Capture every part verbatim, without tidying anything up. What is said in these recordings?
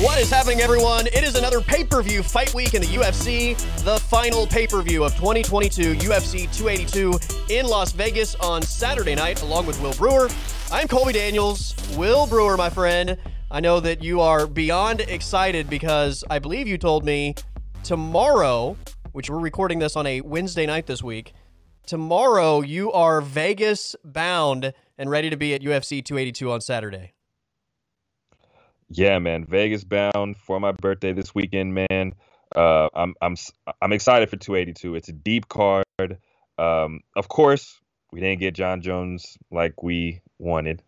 What is happening, everyone? It is another pay-per-view fight week in the U F C. The final pay-per-view of twenty twenty-two, U F C two eighty-two in Las Vegas on Saturday night, along with Will Brewer. I'm Colby Daniels. Will Brewer, my friend, I know that you are beyond excited because I believe you told me tomorrow, which we're recording this on a Wednesday night this week, tomorrow you are Vegas bound and ready to be at U F C two eighty-two on Saturday. Yeah, man, Vegas bound for my birthday this weekend, man. Uh, I'm I'm I'm excited for two eighty-two. It's a deep card. Um, of course, we didn't get John Jones like we wanted.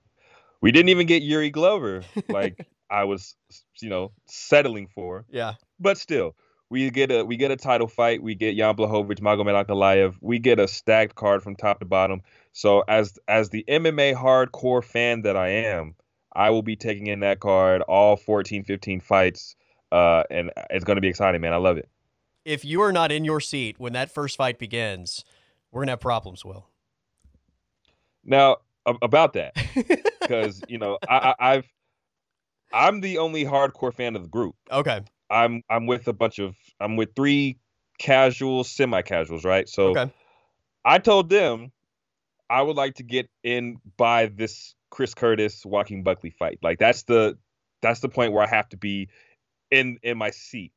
We didn't even get Yuri Glover like I was, you know, settling for. Yeah. But still, we get a we get a title fight. We get Jan Blachowicz, Magomed Ankalaev. We get a stacked card from top to bottom. So as as the M M A hardcore fan that I am, I will be taking in that card, all fourteen, fifteen fights, uh, and it's going to be exciting, man. I love it. If you are not in your seat when that first fight begins, we're going to have problems, Will. Now, a- about that, because, you know, I- I- I've, I'm the only hardcore fan of the group. Okay. I'm I'm with a bunch of, I'm with three casuals, semi-casuals, right? So okay. I told them I would like to get in by this Chris Curtis, Joaquin Buckley fight. Like that's the that's the point where I have to be in in my seat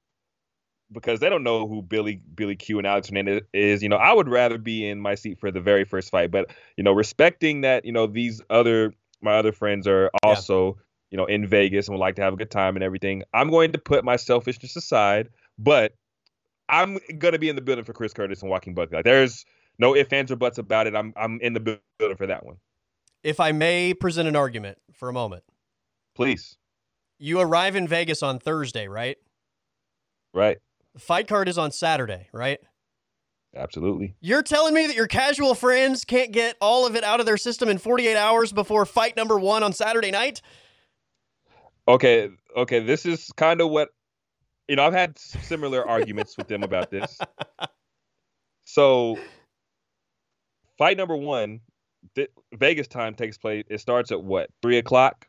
because they don't know who Billy Billy Q and Alex Hernandez is. You know, I would rather be in my seat for the very first fight, but you know, respecting that you know these other my other friends are also yeah. you know in Vegas and would like to have a good time and everything. I'm going to put my selfishness aside, but I'm gonna be in the building for Chris Curtis and Joaquin Buckley. Like there's no ifs, ands, or buts about it. I'm I'm in the building for that one. If I may present an argument for a moment. Please. You arrive in Vegas on Thursday, right? Right. The fight card is on Saturday, right? Absolutely. You're telling me that your casual friends can't get all of it out of their system in forty-eight hours before fight number one on Saturday night? Okay, okay. This is kind of what, you know, I've had similar arguments with them about this. So, fight number one, Vegas time takes place. It starts at what? Three o'clock.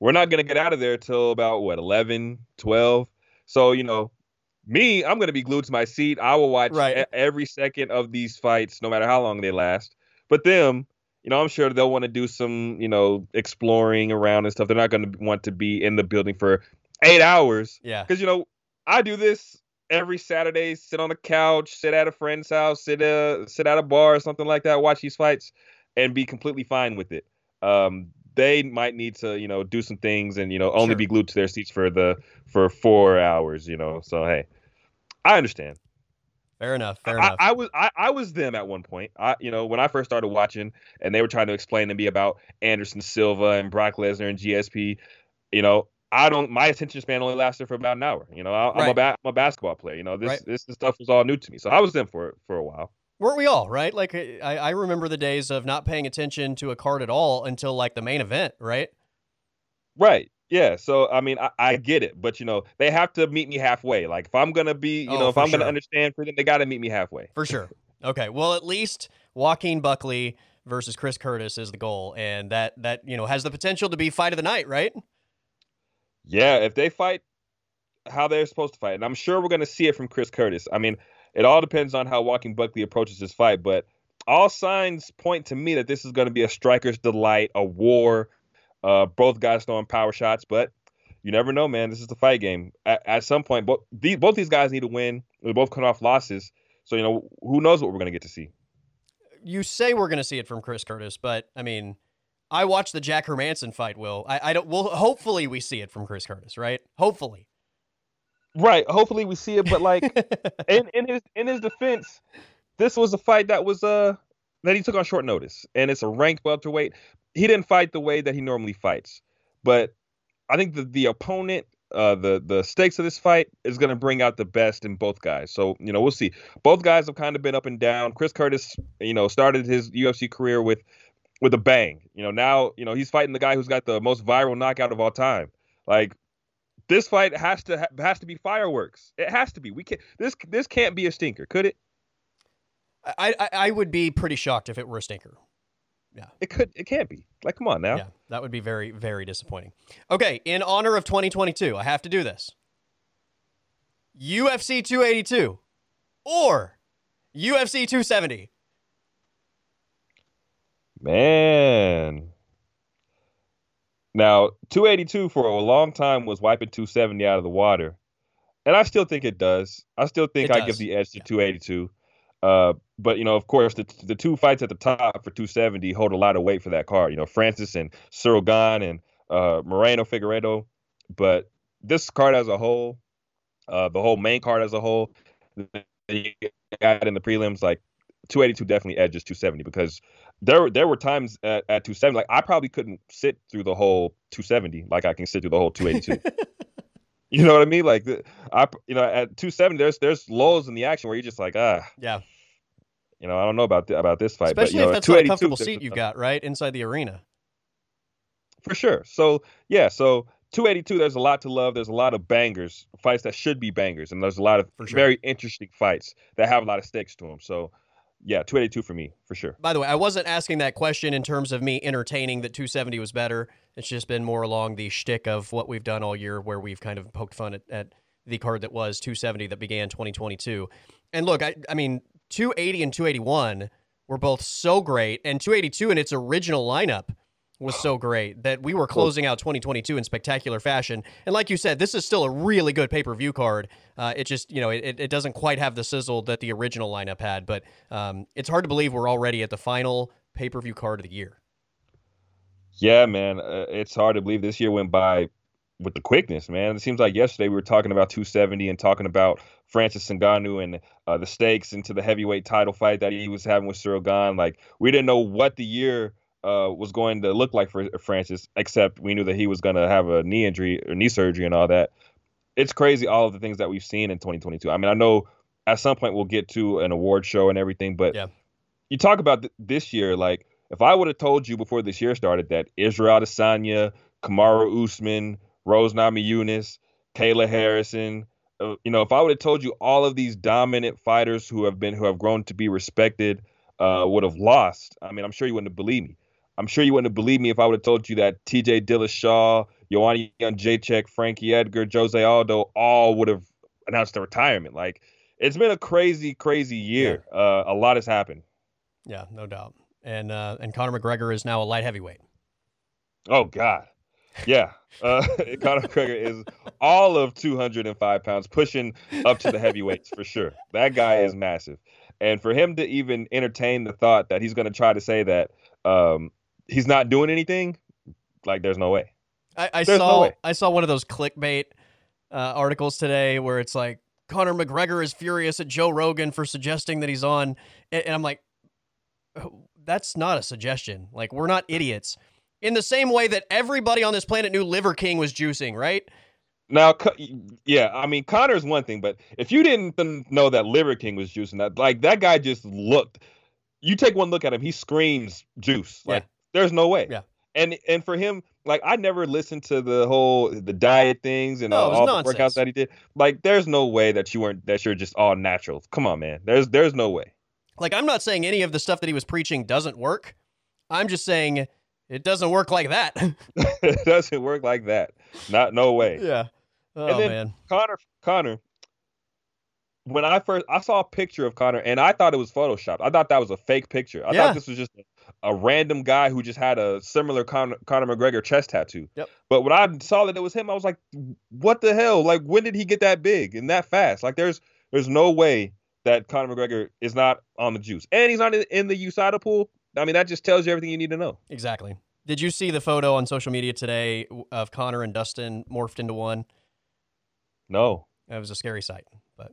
We're not going to get out of there till about what? eleven, twelve. So, you know, me, I'm going to be glued to my seat. I will watch right. every second of these fights, no matter how long they last. But them, you know, I'm sure they'll want to do some, you know, exploring around and stuff. They're not going to want to be in the building for eight hours. Yeah. Because, you know, I do this every Saturday, sit on a couch, sit at a friend's house, sit uh, sit at a bar or something like that, watch these fights, and be completely fine with it. Um, they might need to, you know, do some things and, you know, only sure. be glued to their seats for the for four hours, you know. So hey, I understand. Fair enough. Fair I, enough. I, I was I, I was them at one point. I you know when I first started watching, and they were trying to explain to me about Anderson Silva and Brock Lesnar and G S P, you know. I don't. My attention span only lasted for about an hour. You know, I, right. I'm, a ba- I'm a basketball player. You know, this right. this stuff was all new to me. So I was in for it for a while. Weren't we all right? Like I, I remember the days of not paying attention to a card at all until like the main event, right? Right. Yeah. So I mean, I, I get it, but you know, they have to meet me halfway. Like if I'm gonna be, you oh, know, if I'm sure. gonna understand for them, they got to meet me halfway. For sure. Okay. Well, at least Joaquin Buckley versus Chris Curtis is the goal, and that that you know has the potential to be fight of the night, right? Yeah, if they fight how they're supposed to fight, and I'm sure we're going to see it from Chris Curtis. I mean, it all depends on how Joaquin Buckley approaches this fight, but all signs point to me that this is going to be a striker's delight, a war, uh, both guys throwing power shots, but you never know, man. This is the fight game. At, at some point, both these, both these guys need to win. They both cut off losses, so you know who knows what we're going to get to see. You say we're going to see it from Chris Curtis, but I mean... I watched the Jack Hermansson fight, Will. I, I don't. Well, hopefully we see it from Chris Curtis, right? Hopefully, right. Hopefully we see it, but like in, in his in his defense, this was a fight that was uh that he took on short notice, and it's a ranked welterweight. He didn't fight the way that he normally fights, but I think the the opponent, uh, the the stakes of this fight is going to bring out the best in both guys. So you know we'll see. Both guys have kind of been up and down. Chris Curtis, you know, started his U F C career with. With a bang, you know, now, you know, he's fighting the guy who's got the most viral knockout of all time. Like this fight has to, ha- has to be fireworks. It has to be, we can't, this, this can't be a stinker. Could it? I, I, I would be pretty shocked if it were a stinker. Yeah. It could. It can't be. Like, come on now. Yeah, that would be very, very disappointing. Okay, in honor of twenty twenty-two, I have to do this. U F C two eighty-two or U F C two seventy. Man. Now, two eighty-two for a long time was wiping two seventy out of the water. And I still think it does. I still think I give the edge to yeah. two eighty-two. Uh, but, you know, of course, the the two fights at the top for two seventy hold a lot of weight for that card. You know, Francis and Ciryl Gane and uh, Moreno Figueiredo. But this card as a whole, uh, the whole main card as a whole, you got in the prelims, like, two eighty-two definitely edges two seventy because there there were times at, at two seventy, like I probably couldn't sit through the whole two seventy like I can sit through the whole two eighty-two. You know what I mean? Like I, you know, at two seventy there's there's lulls in the action where you're just like, ah, yeah, you know, I don't know about th- about this fight, especially but, you know, if that's not a comfortable seat you got right inside the arena. For sure. So yeah, so two eighty-two there's a lot to love. There's a lot of bangers, fights that should be bangers, and there's a lot of sure. very interesting fights that have a lot of stakes to them. So. Yeah, two eighty-two for me, for sure. By the way, I wasn't asking that question in terms of me entertaining that two seventy was better. It's just been more along the shtick of what we've done all year where we've kind of poked fun at, at the card that was two seventy that began twenty twenty-two. And look, I, I mean, two eighty and two eighty-one were both so great, and two eighty-two in its original lineup was so great that we were closing out twenty twenty-two in spectacular fashion. And like you said, this is still a really good pay-per-view card. Uh, it just, you know, it, it doesn't quite have the sizzle that the original lineup had, but um, it's hard to believe we're already at the final pay-per-view card of the year. Yeah, man. Uh, it's hard to believe this year went by with the quickness, man. It seems like yesterday we were talking about two seventy and talking about Francis Ngannou and uh, the stakes into the heavyweight title fight that he was having with Ciryl Gane. Like, we didn't know what the year Uh, was going to look like for Francis, except we knew that he was going to have a knee injury or knee surgery and all that. It's crazy all of the things that we've seen in twenty twenty-two. I mean, I know at some point we'll get to an award show and everything, but yeah. you talk about th- this year, like if I would have told you before this year started that Israel Adesanya, Kamaru Usman, Rose Namajunas, Kayla Harrison, uh, you know, if I would have told you all of these dominant fighters who have been, who have grown to be respected uh, would have lost. I mean, I'm sure you wouldn't have believed me. I'm sure you wouldn't have believed me if I would have told you that T J Dillashaw, Joanna Jacek, Frankie Edgar, Jose Aldo all would have announced their retirement. Like, it's been a crazy, crazy year. Yeah. Uh, a lot has happened. Yeah, no doubt. And uh, and Conor McGregor is now a light heavyweight. Oh, God. Yeah. Uh, Conor McGregor is all of two hundred five pounds, pushing up to the heavyweights for sure. That guy is massive. And for him to even entertain the thought that he's going to try to say that um, – he's not doing anything, like there's no way. I, I saw no way. I saw one of those clickbait uh, articles today where it's like, Conor McGregor is furious at Joe Rogan for suggesting that he's on. And I'm like, that's not a suggestion. Like, we're not idiots. In the same way that everybody on this planet knew Liver King was juicing, right? Now, yeah, I mean, Conor's one thing, but if you didn't know that Liver King was juicing, that like that guy just looked. You take one look at him, he screams juice. Like. Yeah. There's no way. Yeah. And and for him, like, I never listened to the whole the diet things and no, all, all the nonsense. Workouts that he did. Like, there's no way that you weren't that you're just all natural. Come on, man. There's there's no way. Like, I'm not saying any of the stuff that he was preaching doesn't work. I'm just saying it doesn't work like that. It doesn't work like that. Not no way. Yeah. Oh, and then man. Conor Conor. When I first I saw a picture of Conor and I thought it was Photoshopped. I thought that was a fake picture. I yeah. thought this was just a random guy who just had a similar Conor, Conor McGregor chest tattoo. Yep. But when I saw that it was him, I was like, what the hell? Like, when did he get that big and that fast? Like, there's there's no way that Conor McGregor is not on the juice. And he's not in the U S A D A pool. I mean, that just tells you everything you need to know. Exactly. Did you see the photo on social media today of Conor and Dustin morphed into one? No. That was a scary sight, but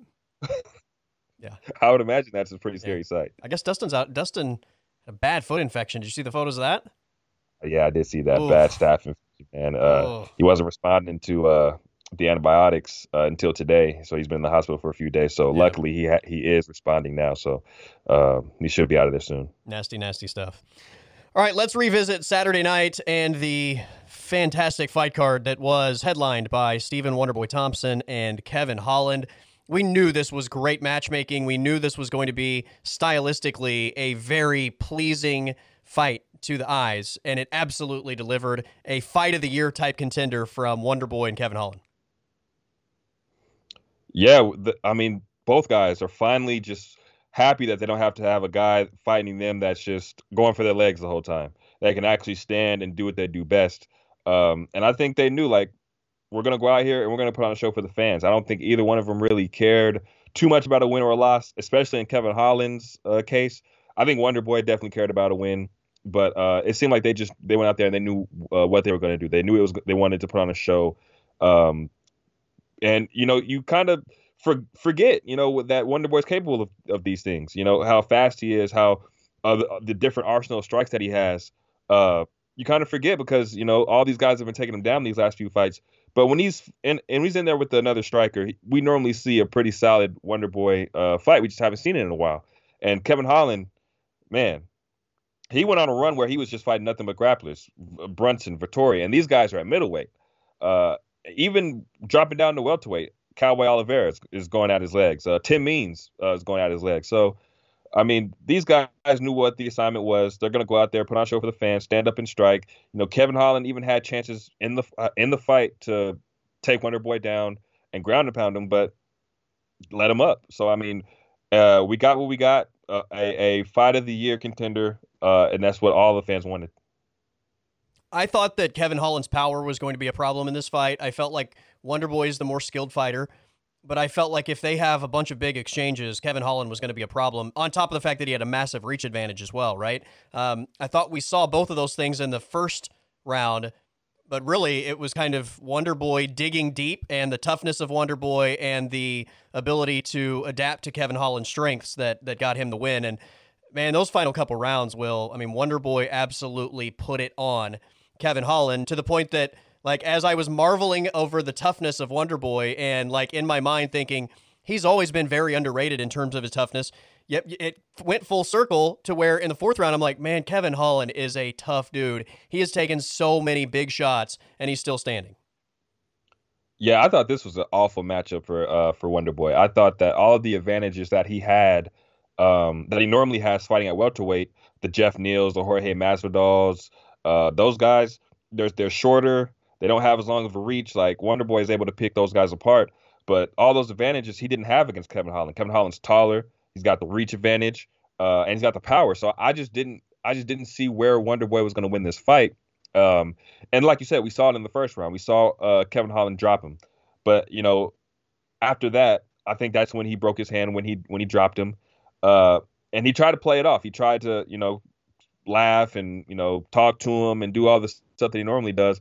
yeah. I would imagine that's a pretty scary yeah. sight. I guess Dustin's out. Dustin... A bad foot infection. Did you see the photos of that? Yeah, I did see that. Oof. Bad staph infection. And uh, he wasn't responding to uh, the antibiotics uh, until today. So he's been in the hospital for a few days. So yeah. luckily he ha- he is responding now. So uh, he should be out of there soon. Nasty, nasty stuff. All right, let's revisit Saturday night and the fantastic fight card that was headlined by Stephen Wonderboy Thompson and Kevin Holland. We knew this was great matchmaking. We knew this was going to be stylistically a very pleasing fight to the eyes, and it absolutely delivered a fight of the year type contender from Wonderboy and Kevin Holland. Yeah, the, I mean, both guys are finally just happy that they don't have to have a guy fighting them that's just going for their legs the whole time. They can actually stand and do what they do best. Um, and I think they knew, like, we're going to go out here and we're going to put on a show for the fans. I don't think either one of them really cared too much about a win or a loss, especially in Kevin Holland's uh, case. I think Wonderboy definitely cared about a win, but uh, it seemed like they just they went out there and they knew uh, what they were going to do. They knew it was they wanted to put on a show. Um, and, you know, you kind of for, forget, you know, that Wonderboy is capable of, of these things, you know, how fast he is, how uh, the, the different arsenal of strikes that he has. Uh, you kind of forget because, you know, all these guys have been taking him down these last few fights. But when he's in, and he's in there with another striker, we normally see a pretty solid Wonderboy uh, fight. We just haven't seen it in a while. And Kevin Holland, man, he went on a run where he was just fighting nothing but grapplers, Brunson, Vettori, and these guys are at middleweight. Uh, even dropping down to welterweight, Cowboy Oliveira is, is going out his legs. Uh, Tim Means uh, is going out his legs. So, I mean, these guys knew what the assignment was. They're going to go out there, put on a show for the fans, stand up and strike. You know, Kevin Holland even had chances in the uh, in the fight to take Wonderboy down and ground and pound him, but let him up. So, I mean, uh, we got what we got, uh, a, a fight of the year contender, uh, and that's what all the fans wanted. I thought that Kevin Holland's power was going to be a problem in this fight. I felt like Wonderboy is the more skilled fighter. But I felt like if they have a bunch of big exchanges, Kevin Holland was going to be a problem, on top of the fact that he had a massive reach advantage as well, right? Um, I thought we saw both of those things in the first round, but really it was kind of Wonderboy digging deep and the toughness of Wonderboy and the ability to adapt to Kevin Holland's strengths that that got him the win. And, man, those final couple rounds, Will, I mean, Wonderboy absolutely put it on Kevin Holland to the point that, like, as I was marveling over the toughness of Wonderboy and, like, in my mind thinking, he's always been very underrated in terms of his toughness, yep, it went full circle to where in the fourth round, I'm like, man, Kevin Holland is a tough dude. He has taken so many big shots, and he's still standing. Yeah, I thought this was an awful matchup for uh, for Wonderboy. I thought that all of the advantages that he had, um, that he normally has fighting at welterweight, the Jeff Neals, the Jorge Masvidals, uh, those guys, they're, they're shorter. They don't have as long of a reach. Like, Wonderboy is able to pick those guys apart. But all those advantages he didn't have against Kevin Holland. Kevin Holland's taller. He's got the reach advantage, uh, and he's got the power. So I just didn't, I just didn't see where Wonderboy was going to win this fight. Um, and like you said, we saw it in the first round. We saw uh, Kevin Holland drop him. But, you know, after that, I think that's when he broke his hand when he when he dropped him. Uh, and he tried to play it off. He tried to, you know, laugh and, you know, talk to him and do all the stuff that he normally does.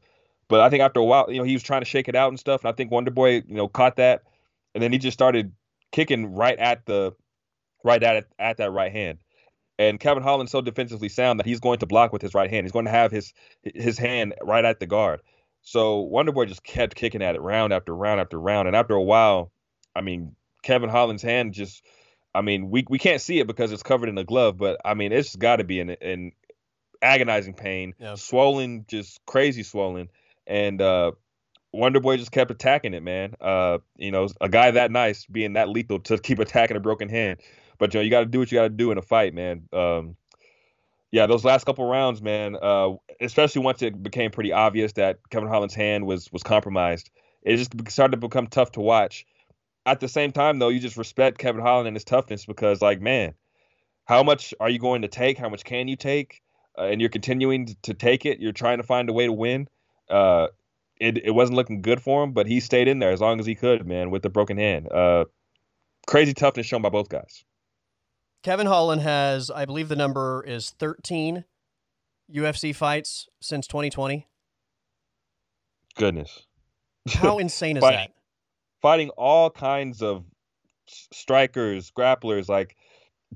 But I think after a while, you know, he was trying to shake it out and stuff. And I think Wonderboy, you know, caught that. And then he just started kicking right at the right at it, at that right hand. And Kevin Holland's so defensively sound that he's going to block with his right hand. He's going to have his his hand right at the guard. So Wonderboy just kept kicking at it round after round after round. And after a while, I mean, Kevin Holland's hand just, I mean, we we can't see it because it's covered in a glove. But, I mean, it's got to be in, in agonizing pain, yeah. swollen, just crazy swollen. And uh, Wonderboy just kept attacking it, man. Uh, you know, a guy that nice being that lethal to keep attacking a broken hand. But, you know, you got to do what you got to do in a fight, man. Um, yeah, those last couple rounds, man, uh, especially once it became pretty obvious that Kevin Holland's hand was was compromised, it just started to become tough to watch. At the same time, though, you just respect Kevin Holland and his toughness because, like, man, how much are you going to take? How much can you take? Uh, and you're continuing to take it. You're trying to find a way to win. Uh, it, it wasn't looking good for him, but he stayed in there as long as he could, man, with the broken hand. Uh, crazy toughness shown by both guys. Kevin Holland has, I believe the number is thirteen U F C fights since twenty twenty. Goodness. How insane is fighting, that? Fighting all kinds of strikers, grapplers, like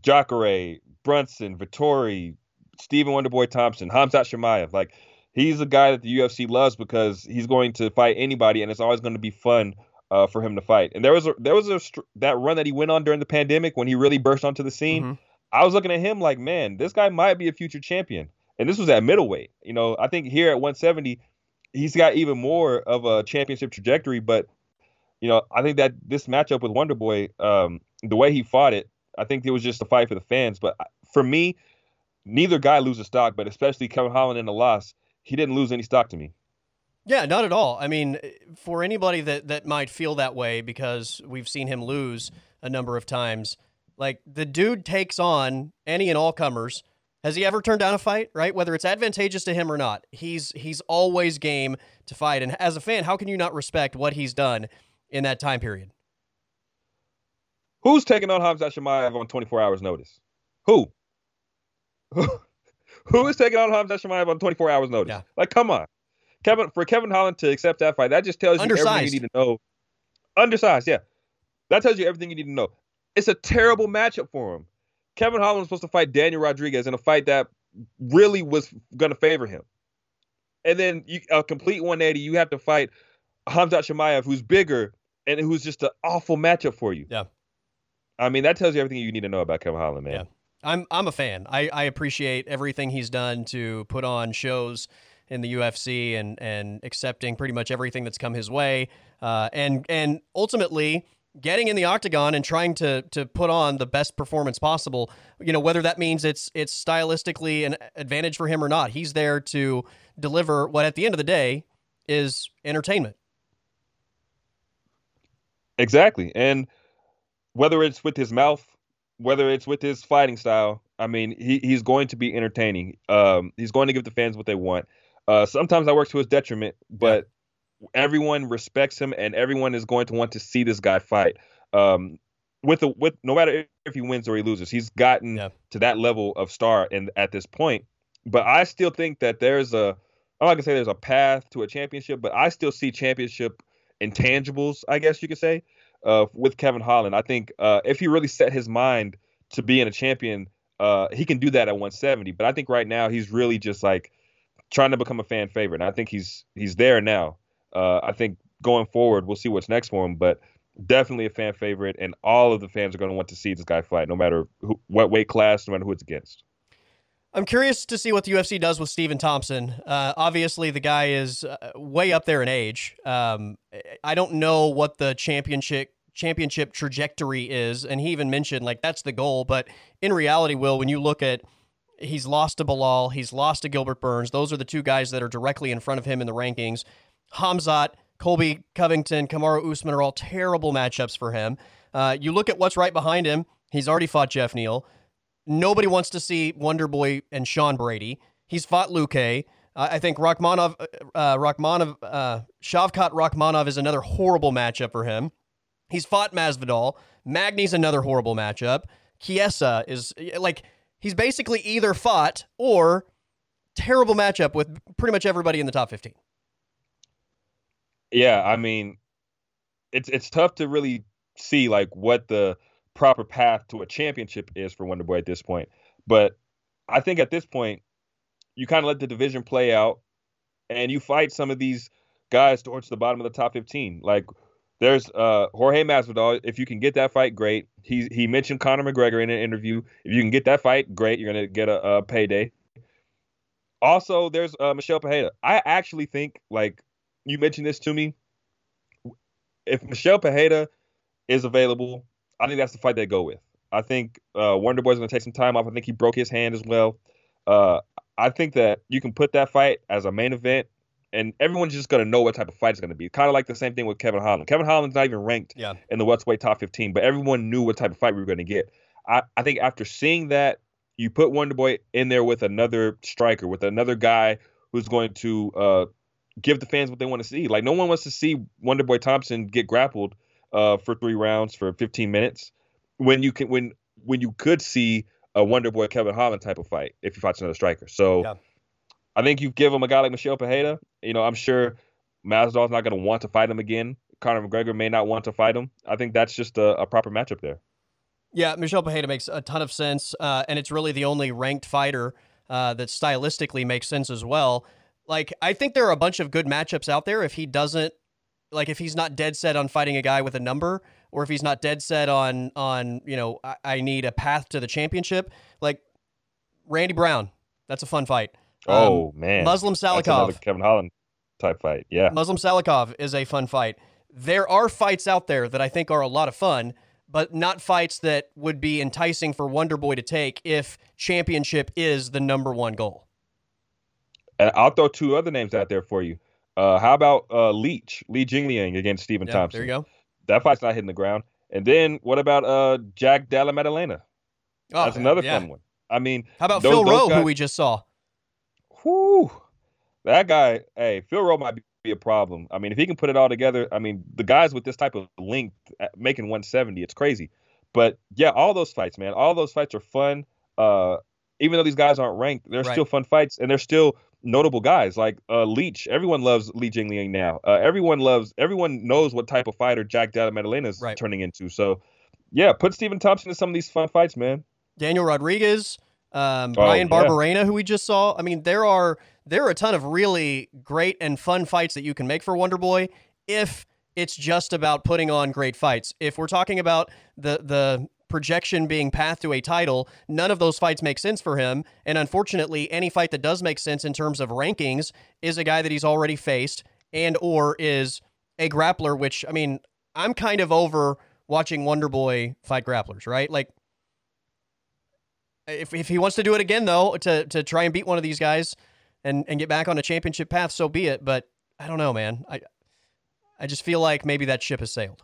Jacare, Brunson, Vettori, Stephen Wonderboy Thompson, Khamzat Chimaev, like, he's a guy that the U F C loves because he's going to fight anybody, and it's always going to be fun uh, for him to fight. And there was a, there was a str- that run that he went on during the pandemic when he really burst onto the scene. Mm-hmm. I was looking at him like, man, this guy might be a future champion. And this was at middleweight. You know, I think here at one seventy, he's got even more of a championship trajectory. But, you know, I think that this matchup with Wonderboy, um, the way he fought it, I think it was just a fight for the fans. But for me, neither guy loses stock, but especially Kevin Holland in the loss, he didn't lose any stock to me. Yeah, not at all. I mean, for anybody that, that might feel that way, because we've seen him lose a number of times, like, the dude takes on any and all comers. Has he ever turned down a fight, right? Whether it's advantageous to him or not, he's he's always game to fight. And as a fan, how can you not respect what he's done in that time period? Who's taking on Khamzat Chimaev on twenty-four hours notice? Who? Who is taking on Khamzat Chimaev on twenty-four hours notice? Yeah. Like, come on. Kevin, for Kevin Holland to accept that fight, that just tells you Undersized. everything you need to know. Undersized, yeah. That tells you everything you need to know. It's a terrible matchup for him. Kevin Holland was supposed to fight Daniel Rodriguez in a fight that really was going to favor him. And then you, a complete one eighty, you have to fight Khamzat Chimaev, who's bigger and who's just an awful matchup for you. Yeah. I mean, that tells you everything you need to know about Kevin Holland, man. Yeah. I'm I'm a fan. I, I appreciate everything he's done to put on shows in the U F C and and accepting pretty much everything that's come his way, uh, and and ultimately getting in the octagon and trying to to put on the best performance possible. You know, whether that means it's it's stylistically an advantage for him or not, he's there to deliver what at the end of the day is entertainment. Exactly, and whether it's with his mouth, whether it's with his fighting style, I mean, he, he's going to be entertaining. Um, he's going to give the fans what they want. Uh, sometimes that works to his detriment, but everyone respects him, and everyone is going to want to see this guy fight. Um, with a, with no matter if he wins or he loses, he's gotten yeah. to that level of star in, at this point. But I still think that there's a, I'm not gonna say there's a path to a championship, but I still see championship intangibles, I guess you could say, Uh, with Kevin Holland. I think uh, if he really set his mind to being a champion, uh, he can do that at one seventy. But I think right now he's really just like trying to become a fan favorite. And I think he's he's there now. Uh, I think going forward, we'll see what's next for him. But definitely a fan favorite. And all of the fans are going to want to see this guy fight, no matter who, what weight class, no matter who it's against. I'm curious to see what the U F C does with Stephen Thompson. Uh, obviously, the guy is uh, way up there in age. Um, I don't know what the championship championship trajectory is, and he even mentioned, like, that's the goal. But in reality, Will, when you look at, he's lost to Bilal, he's lost to Gilbert Burns. Those are the two guys that are directly in front of him in the rankings. Khamzat, Colby Covington, Kamaru Usman are all terrible matchups for him. Uh, you look at what's right behind him, he's already fought Jeff Neal. Nobody wants to see Wonderboy and Sean Brady. He's fought Luke. Uh, I think Rakhmonov, uh, Rakhmonov, uh, Shavkat Rakhmonov is another horrible matchup for him. He's fought Masvidal. Magny's another horrible matchup. Chiesa is, like, he's basically either fought or terrible matchup with pretty much everybody in the top fifteen. Yeah, I mean, it's it's tough to really see, like, what the proper path to a championship is for Wonderboy at this point. But I think at this point, you kind of let the division play out and you fight some of these guys towards the bottom of the top fifteen. Like, there's uh, Jorge Masvidal. If you can get that fight, great. He he mentioned Conor McGregor in an interview. If you can get that fight, great. You're going to get a, a payday. Also, there's uh, Michel Pereira. I actually think, like, you mentioned this to me, if Michel Pereira is available, I think that's the fight they go with. I think uh, Wonderboy's going to take some time off. I think he broke his hand as well. Uh, I think that you can put that fight as a main event, and everyone's just going to know what type of fight it's going to be. Kind of like the same thing with Kevin Holland. Kevin Holland's not even ranked yeah. in the welterweight top fifteen, but everyone knew what type of fight we were going to get. I, I think after seeing that, you put Wonderboy in there with another striker, with another guy who's going to uh, give the fans what they want to see. Like, no one wants to see Wonderboy Thompson get grappled Uh, for three rounds for fifteen minutes, when you can when when you could see a Wonderboy Kevin Holland type of fight if he fights another striker. So yeah. I think you give him a guy like Michel Pereira. You know, I'm sure Masvidal's not going to want to fight him again. Conor McGregor may not want to fight him. I think that's just a, a proper matchup there. Yeah, Michel Pereira makes a ton of sense, uh, and it's really the only ranked fighter uh, that stylistically makes sense as well. Like, I think there are a bunch of good matchups out there if he doesn't, like, if he's not dead set on fighting a guy with a number, or if he's not dead set on, on you know, I, I need a path to the championship, like Randy Brown. That's a fun fight. Oh, um, man. Muslim Salikov. That's another Kevin Holland type fight, yeah. Muslim Salikov is a fun fight. There are fights out there that I think are a lot of fun, but not fights that would be enticing for Wonderboy to take if championship is the number one goal. And I'll throw two other names out there for you. Uh, how about uh, Leach, Li Jingliang against Stephen yeah, Thompson? There you go. That fight's not hitting the ground. And then what about uh, Jack Dalla Maddalena? Oh, That's another yeah. fun one. I mean, how about those, Phil Rowe, guys, who we just saw? Whoo, that guy. Hey, Phil Rowe might be a problem. I mean, if he can put it all together, I mean, the guys with this type of length making one seventy, it's crazy. But yeah, all those fights, man, all those fights are fun. Uh, even though these guys aren't ranked, they're right. still fun fights, and they're still notable guys like uh, Leach. Everyone loves Li Jingliang now. Uh, everyone loves. Everyone knows what type of fighter Jack Dalla Maddalena is right. turning into. So, yeah, put Stephen Thompson in some of these fun fights, man. Daniel Rodriguez, um, Brian oh, yeah. Barbarena, who we just saw. I mean, there are there are a ton of really great and fun fights that you can make for Wonderboy if it's just about putting on great fights. If we're talking about the the projection being path to a title, none of those fights make sense for him. And unfortunately, any fight that does make sense in terms of rankings is a guy that he's already faced and or is a grappler, which, I mean, I'm kind of over watching Wonderboy fight grapplers, right? Like, If if he wants to do it again, though, to to try and beat one of these guys and, and get back on a championship path, so be it. But I don't know, man. I I just feel like maybe that ship has sailed.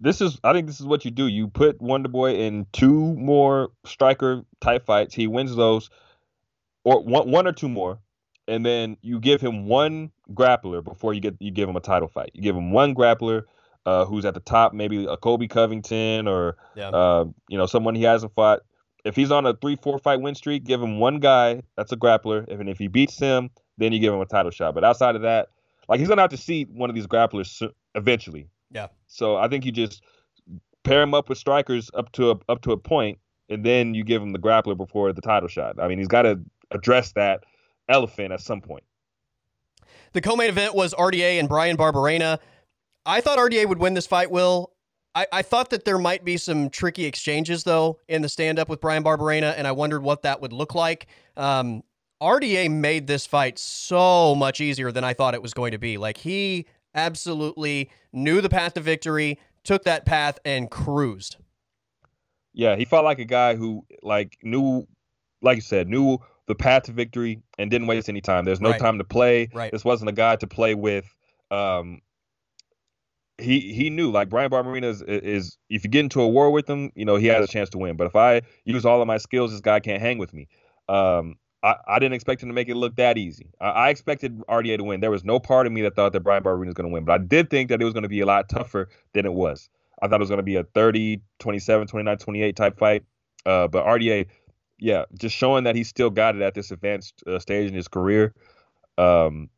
This is, I think this is what you do. You put Wonderboy in two more striker-type fights. He wins those, or one, one or two more, and then you give him one grappler before you get you give him a title fight. You give him one grappler. Uh, who's at the top, maybe a Kobe Covington or yeah. uh, you know, someone he hasn't fought. If he's on a three, four fight win streak, give him one guy that's a grappler. And if he beats him, then you give him a title shot. But outside of that, like, he's going to have to see one of these grapplers eventually. Yeah. So I think you just pair him up with strikers up to a, up to a point, and then you give him the grappler before the title shot. I mean, he's got to address that elephant at some point. The co-main event was R D A and Brian Barbarena. I thought R D A would win this fight, Will. I, I thought that there might be some tricky exchanges, though, in the stand-up with Brian Barbarena, and I wondered what that would look like. Um, R D A made this fight so much easier than I thought it was going to be. Like, he absolutely knew the path to victory, took that path, and cruised. Yeah, he felt like a guy who, like, knew, like you said, knew the path to victory and didn't waste any time. There's no right. time to play. Right. This wasn't a guy to play with. Um He he knew, like, Brian Barbarena is, is, if you get into a war with him, you know, he has a chance to win. But if I use all of my skills, this guy can't hang with me. Um, I, I didn't expect him to make it look that easy. I, I expected R D A to win. There was no part of me that thought that Brian Barbarena was going to win. But I did think that it was going to be a lot tougher than it was. I thought it was going to be a thirty, twenty-seven, twenty-nine, twenty-eight type fight. Uh, but R D A, yeah, just showing that he still got it at this advanced uh, stage in his career. Um,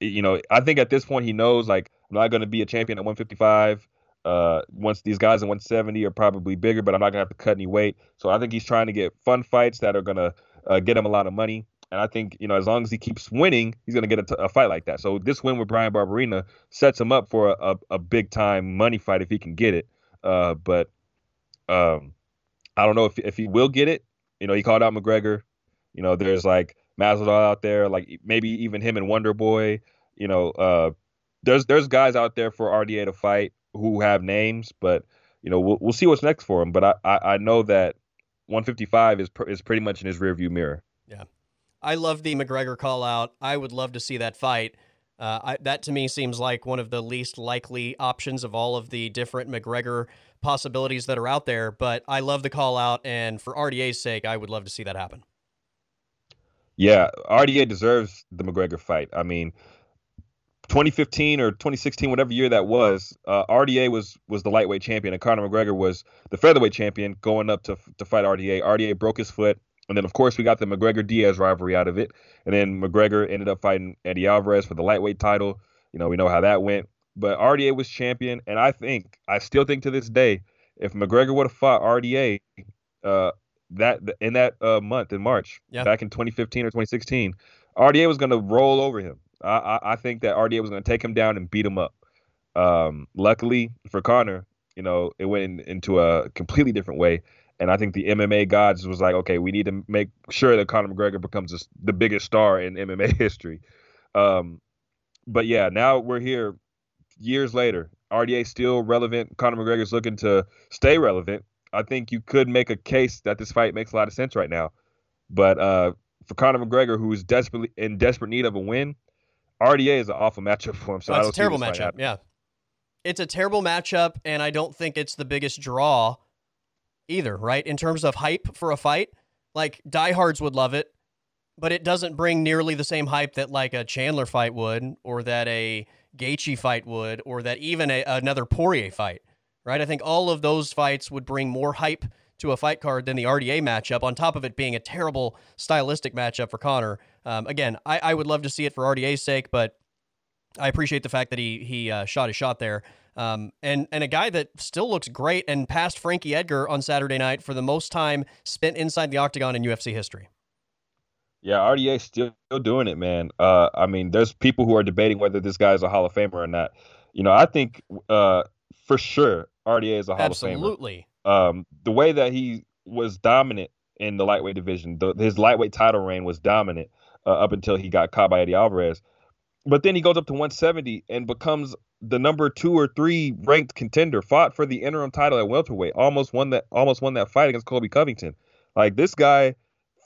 you know, I think at this point he knows, like, I'm not going to be a champion at one fifty-five. Uh, once these guys at one seventy are probably bigger, but I'm not going to have to cut any weight. So I think he's trying to get fun fights that are going to uh, get him a lot of money. And I think, you know, as long as he keeps winning, he's going to get a, t- a fight like that. So this win with Brian Barbarena sets him up for a, a, a big-time money fight if he can get it. Uh, but um, I don't know if if he will get it. You know, he called out McGregor. You know, there's, like, Masvidal out there, like, maybe even him and Wonderboy, you know, uh, There's there's guys out there for R D A to fight who have names, but, you know, we'll we'll see what's next for him. But I, I, I know that one fifty-five is pr- is pretty much in his rearview mirror. Yeah, I love the McGregor call out. I would love to see that fight. Uh, I, that to me seems like one of the least likely options of all of the different McGregor possibilities that are out there. But I love the call out, and for R D A's sake, I would love to see that happen. Yeah, R D A deserves the McGregor fight. I mean, twenty fifteen or twenty sixteen, whatever year that was, uh, R D A was was the lightweight champion, and Conor McGregor was the featherweight champion going up to to fight R D A. R D A broke his foot, and then, of course, we got the McGregor-Diaz rivalry out of it, and then McGregor ended up fighting Eddie Alvarez for the lightweight title. You know, we know how that went, but R D A was champion, and I think, I still think to this day, if McGregor would have fought R D A uh, that in that uh, month, in March, yeah. back in twenty fifteen or twenty sixteen, R D A was going to roll over him. I, I think that R D A was going to take him down and beat him up. Um, luckily for Conor, you know, it went in, into a completely different way. And I think the M M A gods was like, okay, we need to make sure that Conor McGregor becomes a, the biggest star in M M A history. Um, but yeah, now we're here years later, R D A still relevant. Conor McGregor's looking to stay relevant. I think you could make a case that this fight makes a lot of sense right now. But uh, for Conor McGregor, who is desperately in desperate need of a win, R D A is an awful matchup for him. So oh, it's I don't a terrible matchup. Yeah, it's a terrible matchup, and I don't think it's the biggest draw either. Right, in terms of hype for a fight, like diehards would love it, but it doesn't bring nearly the same hype that like a Chandler fight would, or that a Gaethje fight would, or that even a, another Poirier fight. Right, I think all of those fights would bring more hype to a fight card than the R D A matchup, on top of it being a terrible stylistic matchup for Conor. Um, again, I, I would love to see it for R D A's sake, but I appreciate the fact that he he uh, shot his shot there. Um, and, and a guy that still looks great and passed Frankie Edgar on Saturday night for the most time spent inside the octagon in U F C history. Yeah, R D A's still doing it, man. Uh, I mean, there's people who are debating whether this guy is a Hall of Famer or not. You know, I think uh, for sure R D A is a Hall Absolutely. of Famer. Absolutely. Um, the way that he was dominant in the lightweight division, the, his lightweight title reign was dominant uh, up until he got caught by Eddie Alvarez. But then he goes up to one seventy and becomes the number two or three ranked contender, fought for the interim title at welterweight, almost won that, almost won that fight against Colby Covington. Like, this guy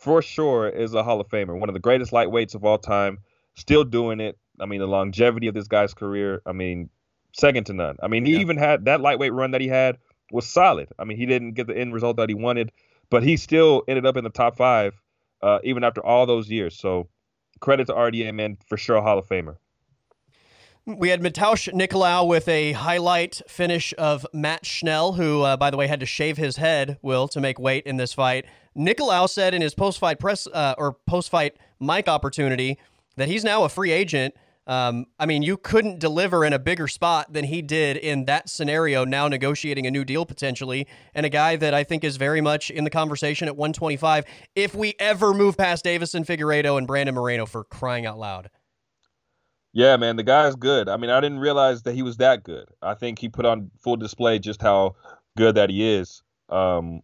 for sure is a Hall of Famer, one of the greatest lightweights of all time, still doing it. I mean, the longevity of this guy's career, I mean, second to none. I mean, he yeah. even had that lightweight run that he had was solid. I mean, he didn't get the end result that he wanted, but he still ended up in the top five, uh, even after all those years. So credit to R D A, man, for sure, Hall of Famer. We had Mateusz Nicolau with a highlight finish of Matt Schnell, who, uh, by the way, had to shave his head, Will, to make weight in this fight. Nicolau said in his post-fight press uh, or post-fight mic opportunity that he's now a free agent. Um, I mean, you couldn't deliver in a bigger spot than he did in that scenario, now negotiating a new deal potentially, and a guy that I think is very much in the conversation at one twenty-five if we ever move past Deiveson Figueiredo and Brandon Moreno, for crying out loud. Yeah, man, the guy's good. I mean, I didn't realize that he was that good. I think he put on full display just how good that he is. Um,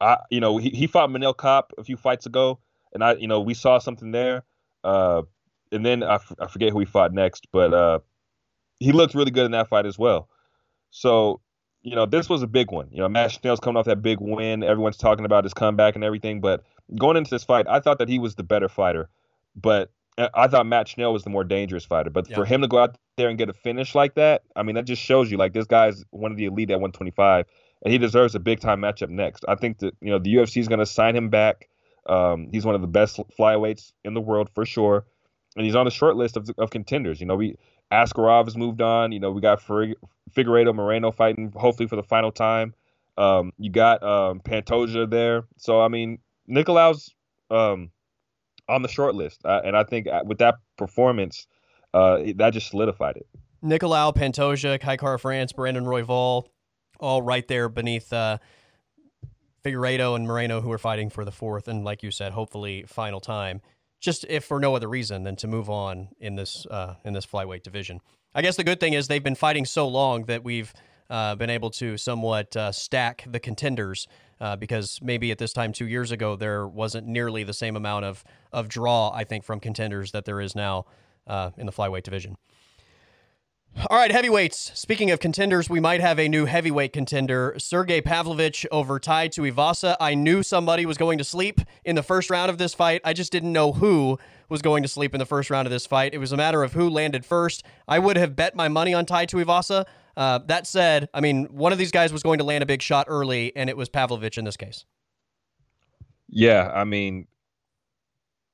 I, you know, he, he fought Manel Kopp a few fights ago, and I, you know, we saw something there. Uh, And then I, f- I forget who he fought next, but uh, he looked really good in that fight as well. So, you know, this was a big one. You know, Matt Schnell's coming off that big win. Everyone's talking about his comeback and everything. But going into this fight, I thought that he was the better fighter. But I thought Matt Schnell was the more dangerous fighter. But yeah. for him to go out there and get a finish like that, I mean, that just shows you, like, this guy's one of the elite at one twenty-five, and he deserves a big-time matchup next. I think that, you know, the U F C is going to sign him back. Um, he's one of the best flyweights in the world for sure. And he's on the short list of of contenders. You know, we Askarov has moved on. You know, we got Figueiredo Moreno fighting, hopefully for the final time. Um, you got um, Pantoja there. So, I mean, Nicolau's um, on the short list. Uh, and I think with that performance, uh, that just solidified it. Nicolau, Pantoja, Kaikara France, Brandon Royval, all right there beneath uh, Figueiredo and Moreno, who are fighting for the fourth and, like you said, hopefully final time. Just if for no other reason than to move on in this uh, in this flyweight division. I guess the good thing is they've been fighting so long that we've uh, been able to somewhat uh, stack the contenders uh, because maybe at this time two years ago there wasn't nearly the same amount of, of draw, I think, from contenders that there is now uh, in the flyweight division. All right, heavyweights. Speaking of contenders, we might have a new heavyweight contender. Sergei Pavlovich over Tai Tuivasa. I knew somebody was going to sleep in the first round of this fight. I just didn't know who was going to sleep in the first round of this fight. It was a matter of who landed first. I would have bet my money on Tai Tuivasa. Uh, that said, I mean, one of these guys was going to land a big shot early, and it was Pavlovich in this case. Yeah, I mean,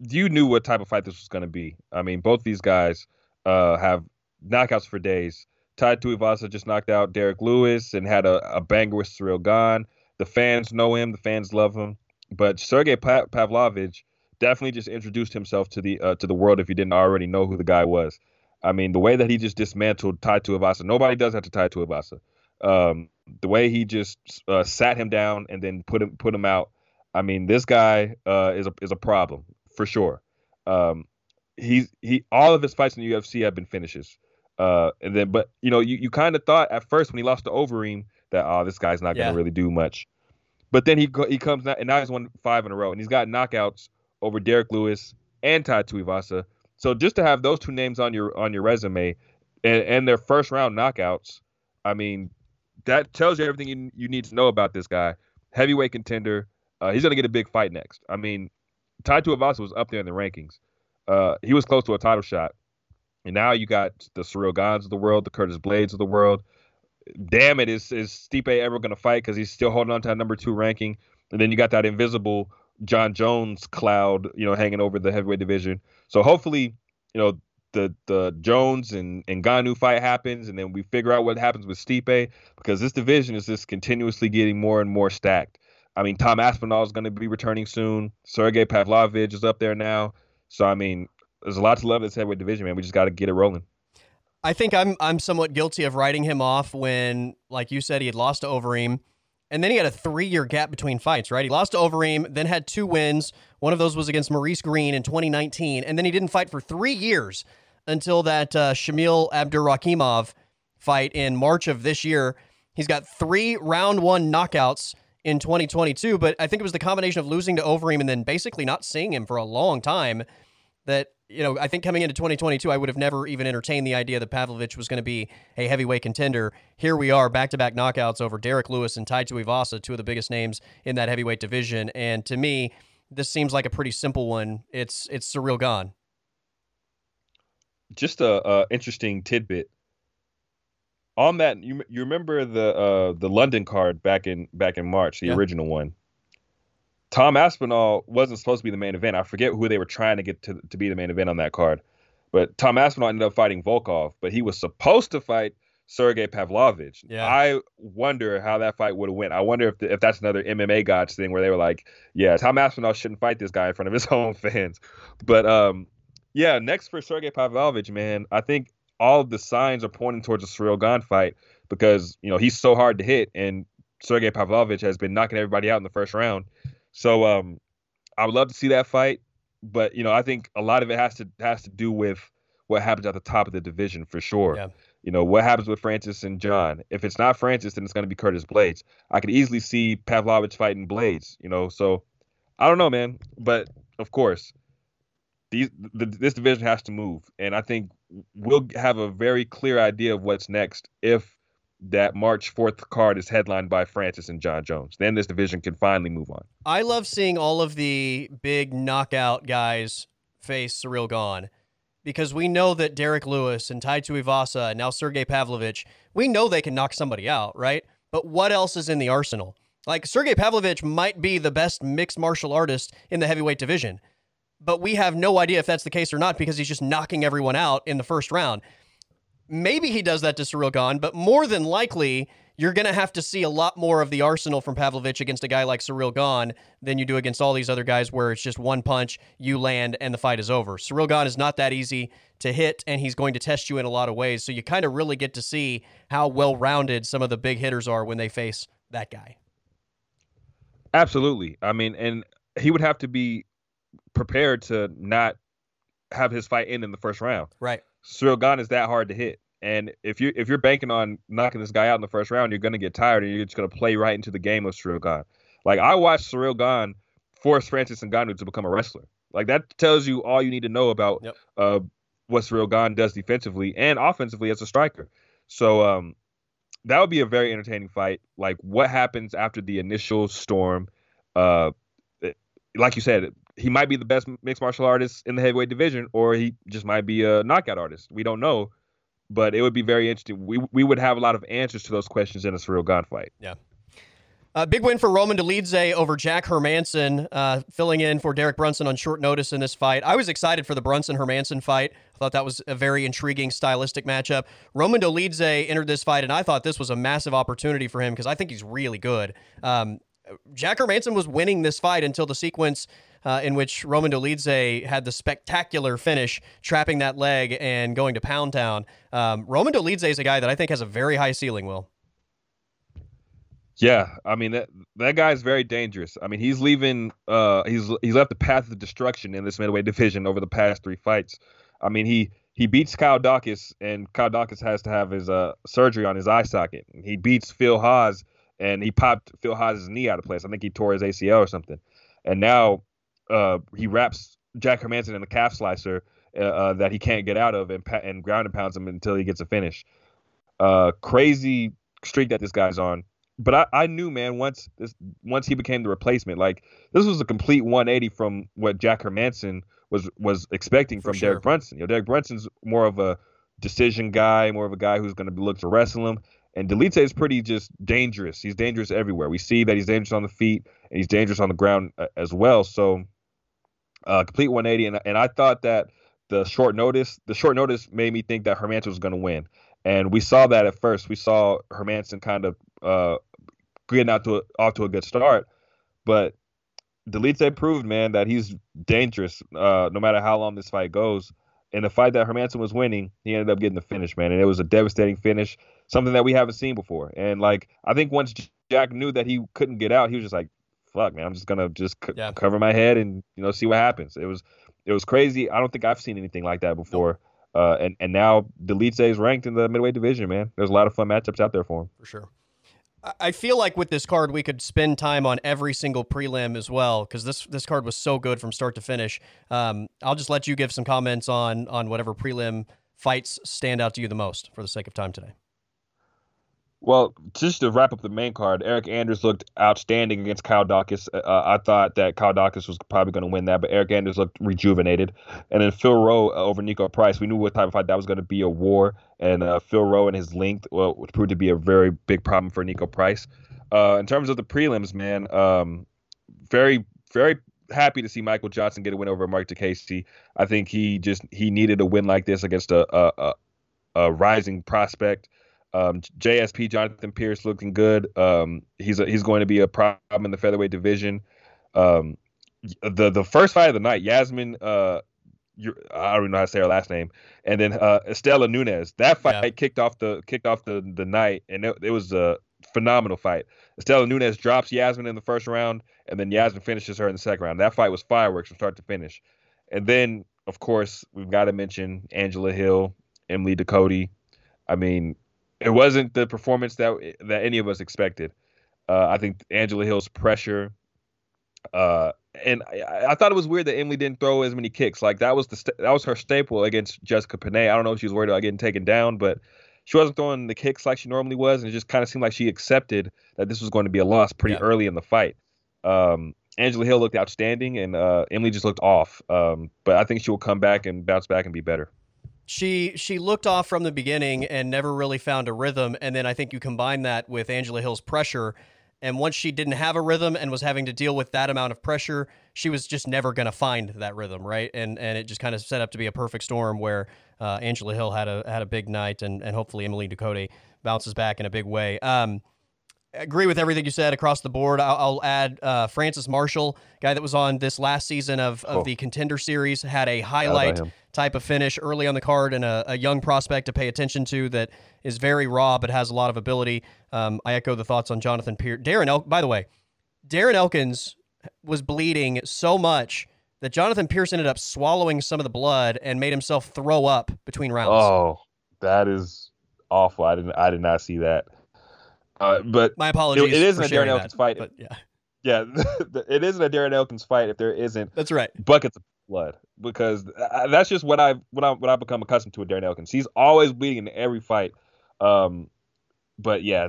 you knew what type of fight this was going to be. I mean, both these guys uh, have knockouts for days. Tai Tuivasa just knocked out Derek Lewis and had a, a banger with Ciryl Gane. The fans know him. The fans love him. But Sergei pa- Pavlovich definitely just introduced himself to the uh, to the world if you didn't already know who the guy was. I mean, the way that he just dismantled Tai Tuivasa, nobody does that to Tai Tuivasa. Um, the way he just uh, sat him down and then put him put him out. I mean, this guy uh, is a is a problem for sure. Um, he's he all of his fights in the U F C have been finishes. Uh, and then, but you know, you, you kind of thought at first when he lost to Overeem that, oh, this guy's not yeah. gonna really do much. But then he he comes out and now he's won five in a row, and he's got knockouts over Derek Lewis and Tai Tuivasa. So just to have those two names on your on your resume and, and their first round knockouts, I mean, that tells you everything you, you need to know about this guy. Heavyweight contender. Uh, he's going to get a big fight next. I mean, Tai Tuivasa was up there in the rankings. Uh, he was close to a title shot. And now you got the Ciryl Ganes of the world, the Curtis Blades of the world. Damn it, is, is Stipe ever going to fight because he's still holding on to that number two ranking? And then you got that invisible John Jones cloud, you know, hanging over the heavyweight division. So hopefully, you know, the the Jones and, and Ngannou fight happens, and then we figure out what happens with Stipe, because this division is just continuously getting more and more stacked. I mean, Tom Aspinall is going to be returning soon. Sergei Pavlovich is up there now. So, I mean, there's a lot to love in this heavyweight division, man. We just got to get it rolling. I think I'm I'm somewhat guilty of writing him off when, like you said, he had lost to Overeem, and then he had a three-year gap between fights, right? He lost to Overeem, then had two wins. One of those was against Maurice Green in twenty nineteen, and then he didn't fight for three years until that uh, Shamil Abdurakhimov fight in March of this year. He's got three round one knockouts in twenty twenty-two, but I think it was the combination of losing to Overeem and then basically not seeing him for a long time that, you know, I think coming into twenty twenty-two, I would have never even entertained the idea that Pavlovich was going to be a heavyweight contender. Here we are, back-to-back knockouts over Derek Lewis and Tai Tuivasa, two of the biggest names in that heavyweight division. And to me, this seems like a pretty simple one. It's it's Ciryl Gane. Just a uh, interesting tidbit on that. You you remember the uh, the London card back in back in March, the yeah. original one. Tom Aspinall wasn't supposed to be the main event. I forget who they were trying to get to, to be the main event on that card. But Tom Aspinall ended up fighting Volkov, but he was supposed to fight Sergei Pavlovich. Yeah. I wonder how that fight would have went. I wonder if the, if that's another M M A gods thing where they were like, yeah, Tom Aspinall shouldn't fight this guy in front of his own fans. But um, yeah, next for Sergei Pavlovich, man, I think all of the signs are pointing towards a Ciryl Gane fight because, you know, he's so hard to hit, and Sergei Pavlovich has been knocking everybody out in the first round. So um, I would love to see that fight, but, you know, I think a lot of it has to has to do with what happens at the top of the division for sure. Yeah. You know, what happens with Francis and John? If it's not Francis, then it's going to be Curtis Blades. I could easily see Pavlovich fighting Blades, you know, so I don't know, man. But, of course, these the, this division has to move, and I think we'll have a very clear idea of what's next if that March fourth card is headlined by Francis and John Jones. Then this division can finally move on. I love seeing all of the big knockout guys face Ciryl Gane because we know that Derek Lewis and Tai Tuivasa and now Sergei Pavlovich, we know they can knock somebody out, right? But what else is in the arsenal? Like, Sergei Pavlovich might be the best mixed martial artist in the heavyweight division, but we have no idea if that's the case or not because he's just knocking everyone out in the first round. Maybe he does that to Ciryl Gane, but more than likely, you're going to have to see a lot more of the arsenal from Pavlovich against a guy like Ciryl Gane than you do against all these other guys where it's just one punch, you land, and the fight is over. Ciryl Gane is not that easy to hit, and he's going to test you in a lot of ways, so you kind of really get to see how well-rounded some of the big hitters are when they face that guy. Absolutely. I mean, and he would have to be prepared to not have his fight end in the first round. Right. Ciryl Gane is that hard to hit. And if you if you're banking on knocking this guy out in the first round, you're going to get tired and you're just going to play right into the game of Ciryl Gane. Like, I watched Ciryl Gane force Francis Ngannou to become a wrestler. Like, that tells you all you need to know about yep. uh, what Ciryl Gane does defensively and offensively as a striker. So um, that would be a very entertaining fight. Like, what happens after the initial storm? Uh, like you said, he might be the best mixed martial artist in the heavyweight division, or he just might be a knockout artist. We don't know, but it would be very interesting. We we would have a lot of answers to those questions in a Ciryl Gane fight. Yeah. Uh, big win for Roman Dolidze over Jack Hermansson, uh, filling in for Derek Brunson on short notice in this fight. I was excited for the Brunson-Hermansson fight. I thought that was a very intriguing stylistic matchup. Roman Dolidze entered this fight, and I thought this was a massive opportunity for him because I think he's really good. Um, Jack Hermansson was winning this fight until the sequence Uh, in which Roman Dolidze had the spectacular finish, trapping that leg and going to Pound Town. Um, Roman Dolidze is a guy that I think has a very high ceiling, Will. Yeah, I mean, that that guy is very dangerous. I mean, he's leaving, uh, he's he's left the path of destruction in this middleweight division over the past three fights. I mean, he, he beats Kyle Daukaus, and Kyle Daukaus has to have his uh, surgery on his eye socket. He beats Phil Haas, and he popped Phil Haas's knee out of place. I think he tore his A C L or something. And now Uh, he wraps Jack Hermansson in a calf slicer uh, uh, that he can't get out of and, pa- and ground and pounds him until he gets a finish. uh, crazy streak that this guy's on. But I, I knew, man, once this, once he became the replacement, like, this was a complete one eighty from what Jack Hermansson was was expecting from sure. Derek Brunson. You know, Derek Brunson's more of a decision guy, more of a guy who's going to look to wrestle him. And Dolite is pretty just dangerous. He's dangerous everywhere. We see that he's dangerous on the feet, and he's dangerous on the ground uh, as well. So, uh, complete one eighty. And and I thought that the short notice, the short notice made me think that Hermansson was going to win. And we saw that at first. We saw Hermansson kind of uh, getting out to a, off to a good start. But Dolite proved, man, that he's dangerous uh, no matter how long this fight goes. And the fight that Hermansson was winning, he ended up getting the finish, man. And it was a devastating finish, something that we haven't seen before. And, like, I think once Jack knew that he couldn't get out, he was just like, fuck, man, I'm just going to just c- yeah. cover my head and, you know, see what happens. It was it was crazy. I don't think I've seen anything like that before. Nope. Uh, and, and now Dolite is ranked in the middleweight division, man. There's a lot of fun matchups out there for him. For sure. I feel like with this card, we could spend time on every single prelim as well, because this, this card was so good from start to finish. Um, I'll just let you give some comments on on whatever prelim fights stand out to you the most for the sake of time today. Well, just to wrap up the main card, Eric Anders looked outstanding against Kyle Daukaus. Uh, I thought that Kyle Daukaus was probably going to win that, but Eric Anders looked rejuvenated. And then Phil Rowe over Nico Price. We knew what type of fight that was going to be, a war. And uh, Phil Rowe and his length well, proved to be a very big problem for Nico Price. Uh, in terms of the prelims, man, um, very, very happy to see Michael Johnson get a win over Mark DeCasey. I think he just he needed a win like this against a, a, a, a rising prospect. Um, J S P, Jonathan Pierce, looking good. Um, he's a, he's going to be a problem in the featherweight division. Um, the the first fight of the night, Yasmin, uh, you're, I don't even know how to say her last name, and then uh, Estela Nunes. That fight yeah. kicked off the kicked off the, the night, and it, it was a phenomenal fight. Estela Nunes drops Yasmin in the first round, and then Yasmin finishes her in the second round. That fight was fireworks from start to finish. And then, of course, we've got to mention Angela Hill, Emily Ducote. I mean, it wasn't the performance that that any of us expected. Uh, I think Angela Hill's pressure, uh, and I, I thought it was weird that Emily didn't throw as many kicks. Like, that was the st- that was her staple against Jessica Panay. I don't know if she was worried about getting taken down, but she wasn't throwing the kicks like she normally was, and it just kind of seemed like she accepted that this was going to be a loss pretty yeah. early in the fight. Um, Angela Hill looked outstanding, and uh, Emily just looked off. Um, but I think she will come back and bounce back and be better. She she looked off from the beginning and never really found a rhythm, and then I think you combine that with Angela Hill's pressure, and once she didn't have a rhythm and was having to deal with that amount of pressure, she was just never going to find that rhythm, right? And and it just kind of set up to be a perfect storm where uh, Angela Hill had a had a big night, and, and hopefully Emily Ducote bounces back in a big way. Um, agree with everything you said across the board. I'll, I'll add uh, Francis Marshall, guy that was on this last season of, of cool. the Contender Series, had a highlight type of finish early on the card, and a, a young prospect to pay attention to that is very raw but has a lot of ability. Um, I echo the thoughts on Jonathan Pierce. Darren, El- by the way, Darren Elkins was bleeding so much that Jonathan Pierce ended up swallowing some of the blood and made himself throw up between rounds. Oh, that is awful. I didn't. I did not see that. Uh, but my apologies. It, it isn't for a Darren Elkins that, fight. But yeah, yeah, it isn't a Darren Elkins fight if there isn't. That's right. Buckets of blood, because I, that's just what I've what I what I've become accustomed to with Darren Elkins. He's always bleeding in every fight. Um, but yeah,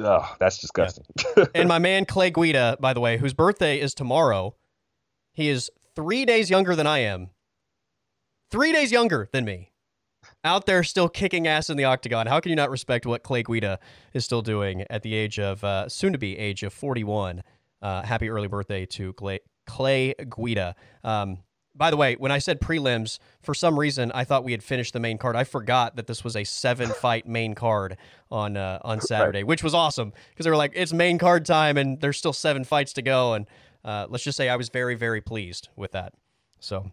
oh, that's disgusting. Yeah. And my man Clay Guida, by the way, whose birthday is tomorrow, he is three days younger than I am. Three days younger than me. Out there still kicking ass in the octagon. How can you not respect what Clay Guida is still doing at the age of, uh, soon-to-be age of forty-one? Uh, happy early birthday to Clay, Clay Guida. Um, by the way, when I said prelims, for some reason, I thought we had finished the main card. I forgot that this was a seven-fight main card on uh, on Saturday, which was awesome, because they were like, it's main card time, and there's still seven fights to go. And uh, let's just say I was very, very pleased with that. So...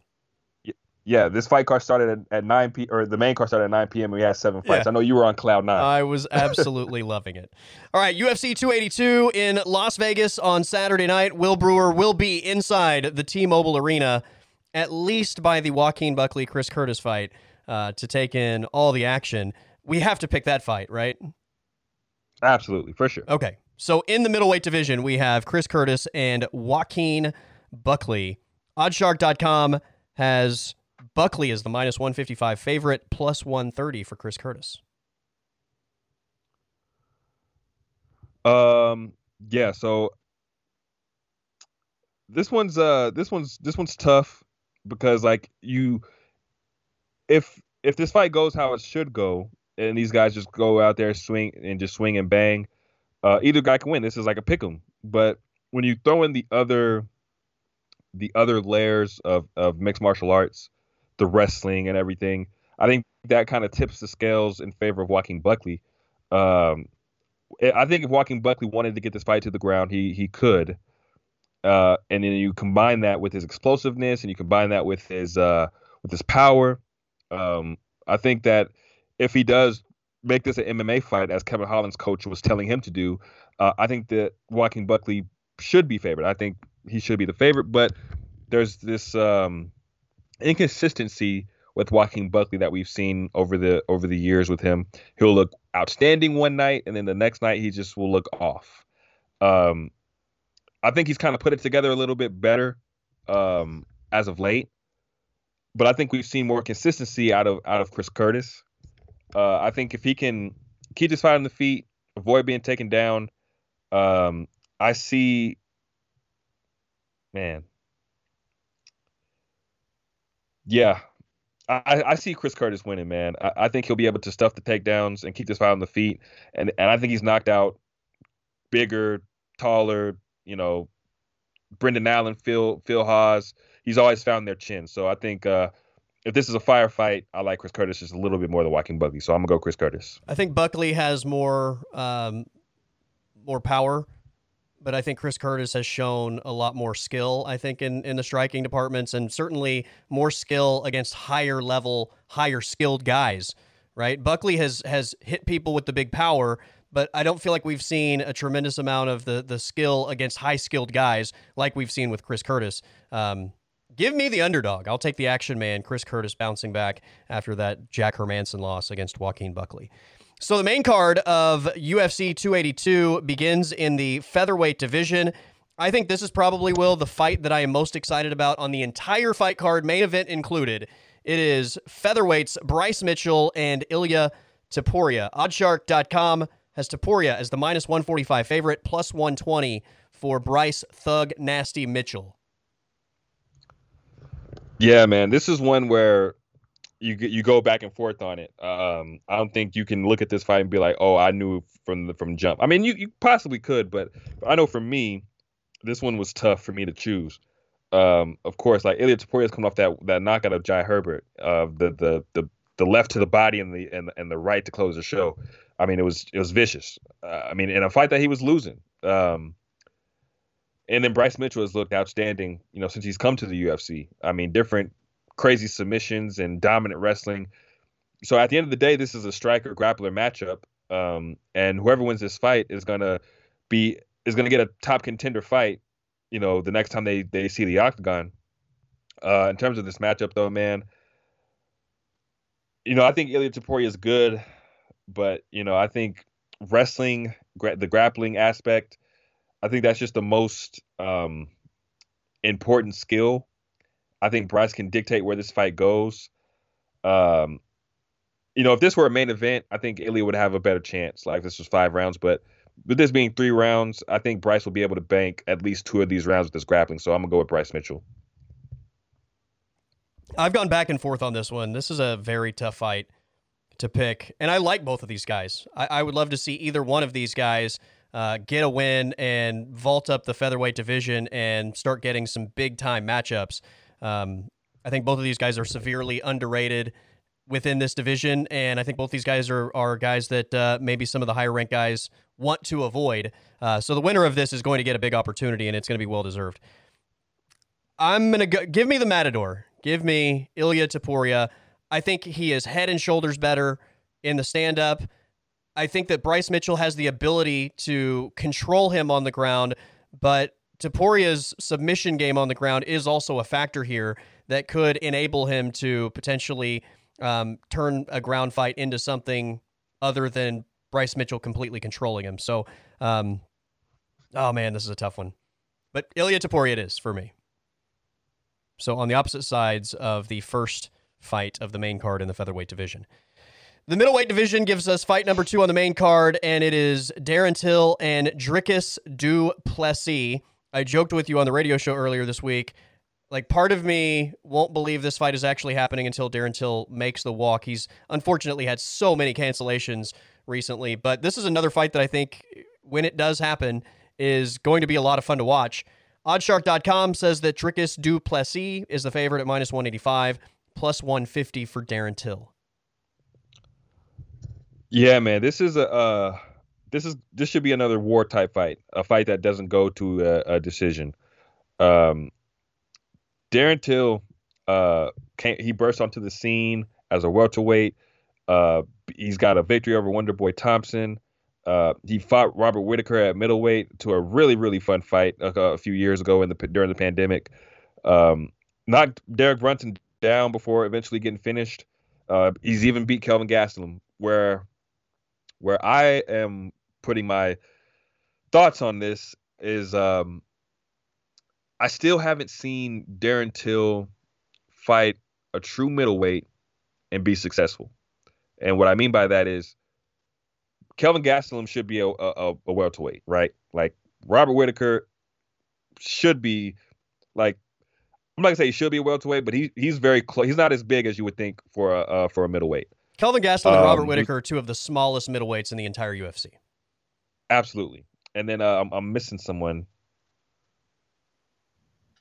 yeah, this fight card started at, at nine p.m. or the main card started at nine p.m. and we had seven fights. Yeah. I know you were on cloud nine. I was absolutely loving it. All right, U F C two eighty-two in Las Vegas on Saturday night. Will Brewer will be inside the T-Mobile Arena, at least by the Joaquin Buckley-Chris Curtis fight, uh, to take in all the action. We have to pick that fight, right? Absolutely, for sure. Okay, so in the middleweight division, we have Chris Curtis and Joaquin Buckley. Oddshark dot com has... Buckley is the minus one fifty-five favorite, plus one thirty for Chris Curtis. Um, yeah, so this one's uh this one's this one's tough because like you if if this fight goes how it should go and these guys just go out there swing and just swing and bang, uh, either guy can win. This is like a pick 'em. But when you throw in the other the other layers of, of mixed martial arts, the wrestling and everything, I think that kind of tips the scales in favor of Joaquin Buckley. Um, I think if Joaquin Buckley wanted to get this fight to the ground, he he could. Uh, and then you combine that with his explosiveness, and you combine that with his uh, with his power. Um, I think that if he does make this an M M A fight, as Kevin Holland's coach was telling him to do, uh, I think that Joaquin Buckley should be favored. I think he should be the favorite, but there's this um, inconsistency with Joaquin Buckley that we've seen over the over the years with him. He'll look outstanding one night, and then the next night he just will look off. Um, I think he's kind of put it together a little bit better um, as of late, but I think we've seen more consistency out of out of Chris Curtis. Uh, I think if he can keep his fight on the feet, avoid being taken down, um, I see, man, yeah. I, I see Chris Curtis winning, man. I, I think he'll be able to stuff the takedowns and keep this fight on the feet. And and I think he's knocked out bigger, taller, you know, Brendan Allen, Phil Phil Haas. He's always found their chin. So I think uh, if this is a firefight, I like Chris Curtis just a little bit more than Joaquin Buckley. So I'm going to go Chris Curtis. I think Buckley has more um, more power, but I think Chris Curtis has shown a lot more skill, I think, in, in the striking departments, and certainly more skill against higher level, higher skilled guys, right? Buckley has has hit people with the big power, but I don't feel like we've seen a tremendous amount of the the skill against high skilled guys like we've seen with Chris Curtis. Um, give me the underdog. I'll take the action man, Chris Curtis, bouncing back after that Jack Hermansson loss against Joaquin Buckley. So the main card of U F C two eighty-two begins in the featherweight division. I think this is probably, Will, the fight that I am most excited about on the entire fight card, main event included. It is featherweights Bryce Mitchell and Ilia Topuria. Oddshark dot com has Topuria as the minus one forty-five favorite, plus one twenty for Bryce Thug Nasty Mitchell. Yeah, man, this is one where You you go back and forth on it. Um, I don't think you can look at this fight and be like, oh, I knew from the from jump. I mean, you, you possibly could, but I know for me, this one was tough for me to choose. Um, of course, like Ilia Topuria's coming off that that knockout of Jai Herbert, uh, the, the the the left to the body and the and and the right to close the show. I mean, it was it was vicious. Uh, I mean, in a fight that he was losing. Um, and then Bryce Mitchell has looked outstanding, you know, since he's come to the U F C. I mean, different. Crazy submissions and dominant wrestling. So at the end of the day, this is a striker grappler matchup, um, and whoever wins this fight is gonna be is gonna get a top contender fight. You know, the next time they they see the octagon. Uh, in terms of this matchup, though, man, you know, I think Ilia Topuria is good, but you know, I think wrestling, gra- the grappling aspect, I think that's just the most um, important skill. I think Bryce can dictate where this fight goes. Um, you know, if this were a main event, I think Ilia would have a better chance. Like, this was five rounds, but with this being three rounds, I think Bryce will be able to bank at least two of these rounds with this grappling. So I'm going to go with Bryce Mitchell. I've gone back and forth on this one. This is a very tough fight to pick, and I like both of these guys. I, I would love to see either one of these guys uh, get a win and vault up the featherweight division and start getting some big-time matchups. Um, I think both of these guys are severely underrated within this division, and I think both these guys are, are guys that uh, maybe some of the higher-ranked guys want to avoid. Uh, so the winner of this is going to get a big opportunity, and it's going to be well-deserved. I'm going to go, give me the Matador. Give me Ilia Topuria. I think he is head and shoulders better in the stand-up. I think that Bryce Mitchell has the ability to control him on the ground, but Topuria's submission game on the ground is also a factor here that could enable him to potentially um, turn a ground fight into something other than Bryce Mitchell completely controlling him. So, um, oh man, this is a tough one. But Ilia Topuria it is for me. So on the opposite sides of the first fight of the main card in the featherweight division. The middleweight division gives us fight number two on the main card, and it is Darren Till and Dricus du Plessis. I joked with you on the radio show earlier this week. Like, part of me won't believe this fight is actually happening until Darren Till makes the walk. He's unfortunately had so many cancellations recently, but this is another fight that I think, when it does happen, is going to be a lot of fun to watch. Oddshark dot com says that Dricus du Plessis is the favorite at minus one eighty-five, plus one fifty for Darren Till. Yeah, man, this is a uh, this is this should be another war type fight, a fight that doesn't go to a, a decision. Um, Darren Till, uh, came, he burst onto the scene as a welterweight. Uh, he's got a victory over Wonderboy Thompson. Uh, he fought Robert Whitaker at middleweight to a really, really fun fight a, a few years ago in the during the pandemic. Um, knocked Derek Brunson down before eventually getting finished. Uh, he's even beat Kelvin Gastelum. Where, where I am putting my thoughts on this is, um, I still haven't seen Darren Till fight a true middleweight and be successful. And what I mean by that is, Kelvin Gastelum should be a, a, a welterweight, right? Like, Robert Whitaker should be, like, I'm not gonna say he should be a welterweight, but he he's very close. He's not as big as you would think for a uh, for a middleweight. Kelvin Gastelum um, and Robert Whitaker are two of the smallest middleweights in the entire U F C. Absolutely. And then uh, I'm, I'm missing someone.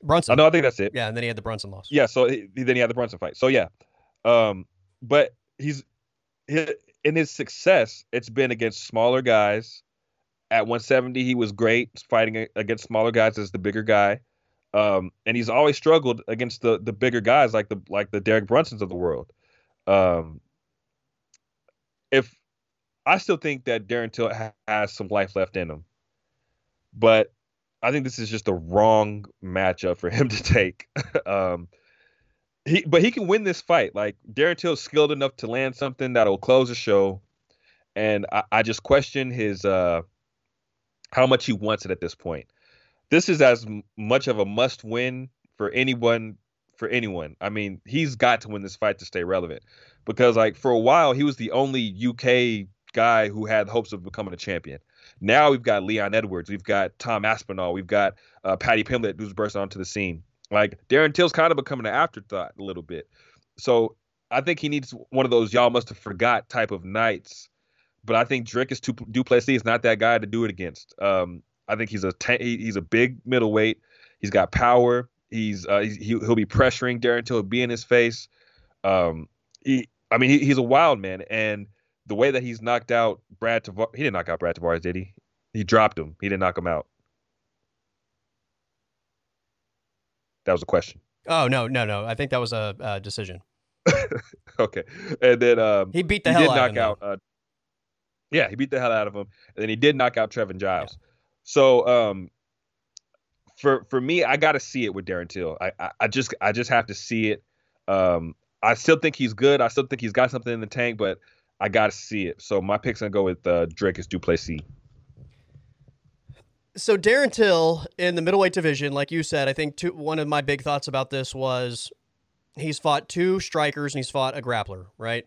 Brunson. Oh, no, I think that's it. Yeah, and then he had the Brunson loss. Yeah, so he, then he had the Brunson fight. So, yeah. Um, but he's he, in his success, it's been against smaller guys. At one seventy, he was great fighting against smaller guys as the bigger guy. Um, and he's always struggled against the, the bigger guys like the like the Derek Brunsons of the world. Um If I still think that Darren Till has some life left in him, but I think this is just the wrong matchup for him to take. um, he, but he can win this fight. Like, Darren Till is skilled enough to land something that'll close the show, and I, I just question his uh, how much he wants it at this point. This is as much of a must-win for anyone. For anyone, I mean, he's got to win this fight to stay relevant, because, like, for a while he was the only U K guy who had hopes of becoming a champion. Now we've got Leon Edwards, we've got Tom Aspinall, we've got uh, Paddy Pimblett, who's burst onto the scene. Like, Darren Till's kind of becoming an afterthought a little bit. So I think he needs one of those y'all must have forgot type of nights. But I think Dricus du Plessis is not that guy to do it against. Um, I think he's a ten, he, he's a big middleweight. He's got power. He's uh, he, he'll be pressuring Darren Till, be in his face. Um, he, I mean, he, he's a wild man, and the way that he's knocked out Brad Tavares, he didn't knock out Brad Tavares, did he? He dropped him. He didn't knock him out. That was a question. Oh no, no, no! I think that was a uh, decision. Okay, and then um, he beat the he hell did out knock of him. Out, uh, yeah, he beat the hell out of him, and then he did knock out Trevin Giles. Yeah. So. Um, For for me, I gotta see it with Darren Till. I, I I just I just have to see it. Um, I still think he's good. I still think he's got something in the tank, but I gotta see it. So my pick's gonna go with uh, Dricus du Plessis. So Darren Till in the middleweight division, like you said, I think two, one of my big thoughts about this was he's fought two strikers and he's fought a grappler, right?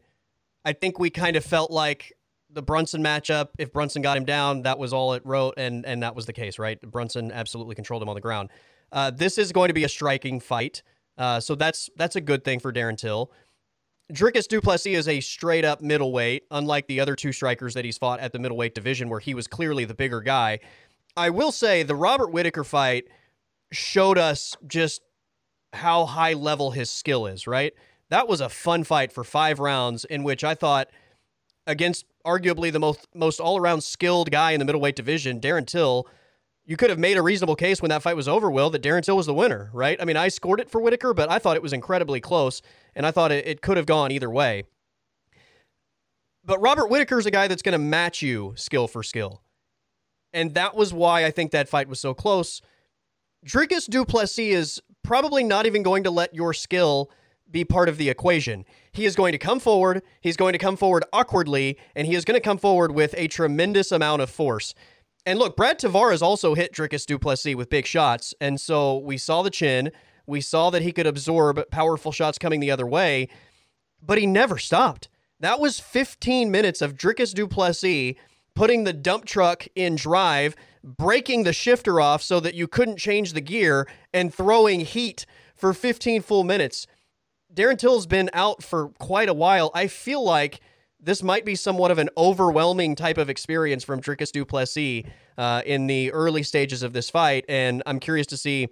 I think we kind of felt like the Brunson matchup, if Brunson got him down, that was all it wrote, and and that was the case, right? Brunson absolutely controlled him on the ground. Uh, this is going to be a striking fight, uh, so that's that's a good thing for Darren Till. Dricus du Plessis is a straight-up middleweight, unlike the other two strikers that he's fought at the middleweight division, where he was clearly the bigger guy. I will say the Robert Whitaker fight showed us just how high-level his skill is, right? That was a fun fight for five rounds in which I thought, against arguably the most most all-around skilled guy in the middleweight division, Darren Till, you could have made a reasonable case when that fight was over, Will, that Darren Till was the winner, right? I mean, I scored it for Whitaker, but I thought it was incredibly close, and I thought it, it could have gone either way. But Robert Whitaker's a guy that's going to match you skill for skill, and that was why I think that fight was so close. Dricus du Plessis is probably not even going to let your skill be part of the equation. He is going to come forward, he's going to come forward awkwardly, and he is going to come forward with a tremendous amount of force. And look, Brad Tavares also hit Dricus du Plessis with big shots, and so we saw the chin, we saw that he could absorb powerful shots coming the other way, but he never stopped. That was fifteen minutes of Dricus du Plessis putting the dump truck in drive, breaking the shifter off so that you couldn't change the gear, and throwing heat for fifteen full minutes. Darren Till's been out for quite a while. I feel like this might be somewhat of an overwhelming type of experience from Dricus du Plessis uh, in the early stages of this fight, and I'm curious to see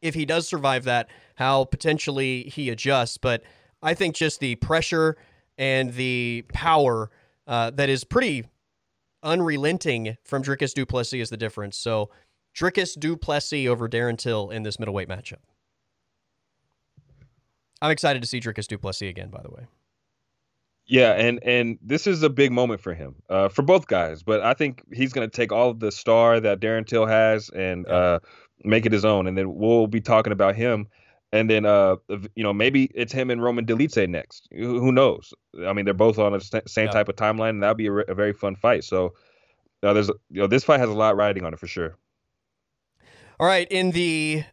if he does survive that, how potentially he adjusts. But I think just the pressure and the power uh, that is pretty unrelenting from Dricus du Plessis is the difference. So Dricus du Plessis over Darren Till in this middleweight matchup. I'm excited to see Dricus du Plessis again, by the way. Yeah, and and this is a big moment for him, uh, for both guys. But I think he's going to take all of the star that Darren Till has and uh, make it his own. And then we'll be talking about him. And then, uh, you know, maybe it's him and Roman Delice next. Who knows? I mean, they're both on the st- same yeah. type of timeline, and that'll be a, re- a very fun fight. So uh, there's, you know, this fight has a lot riding on it for sure. All right, in the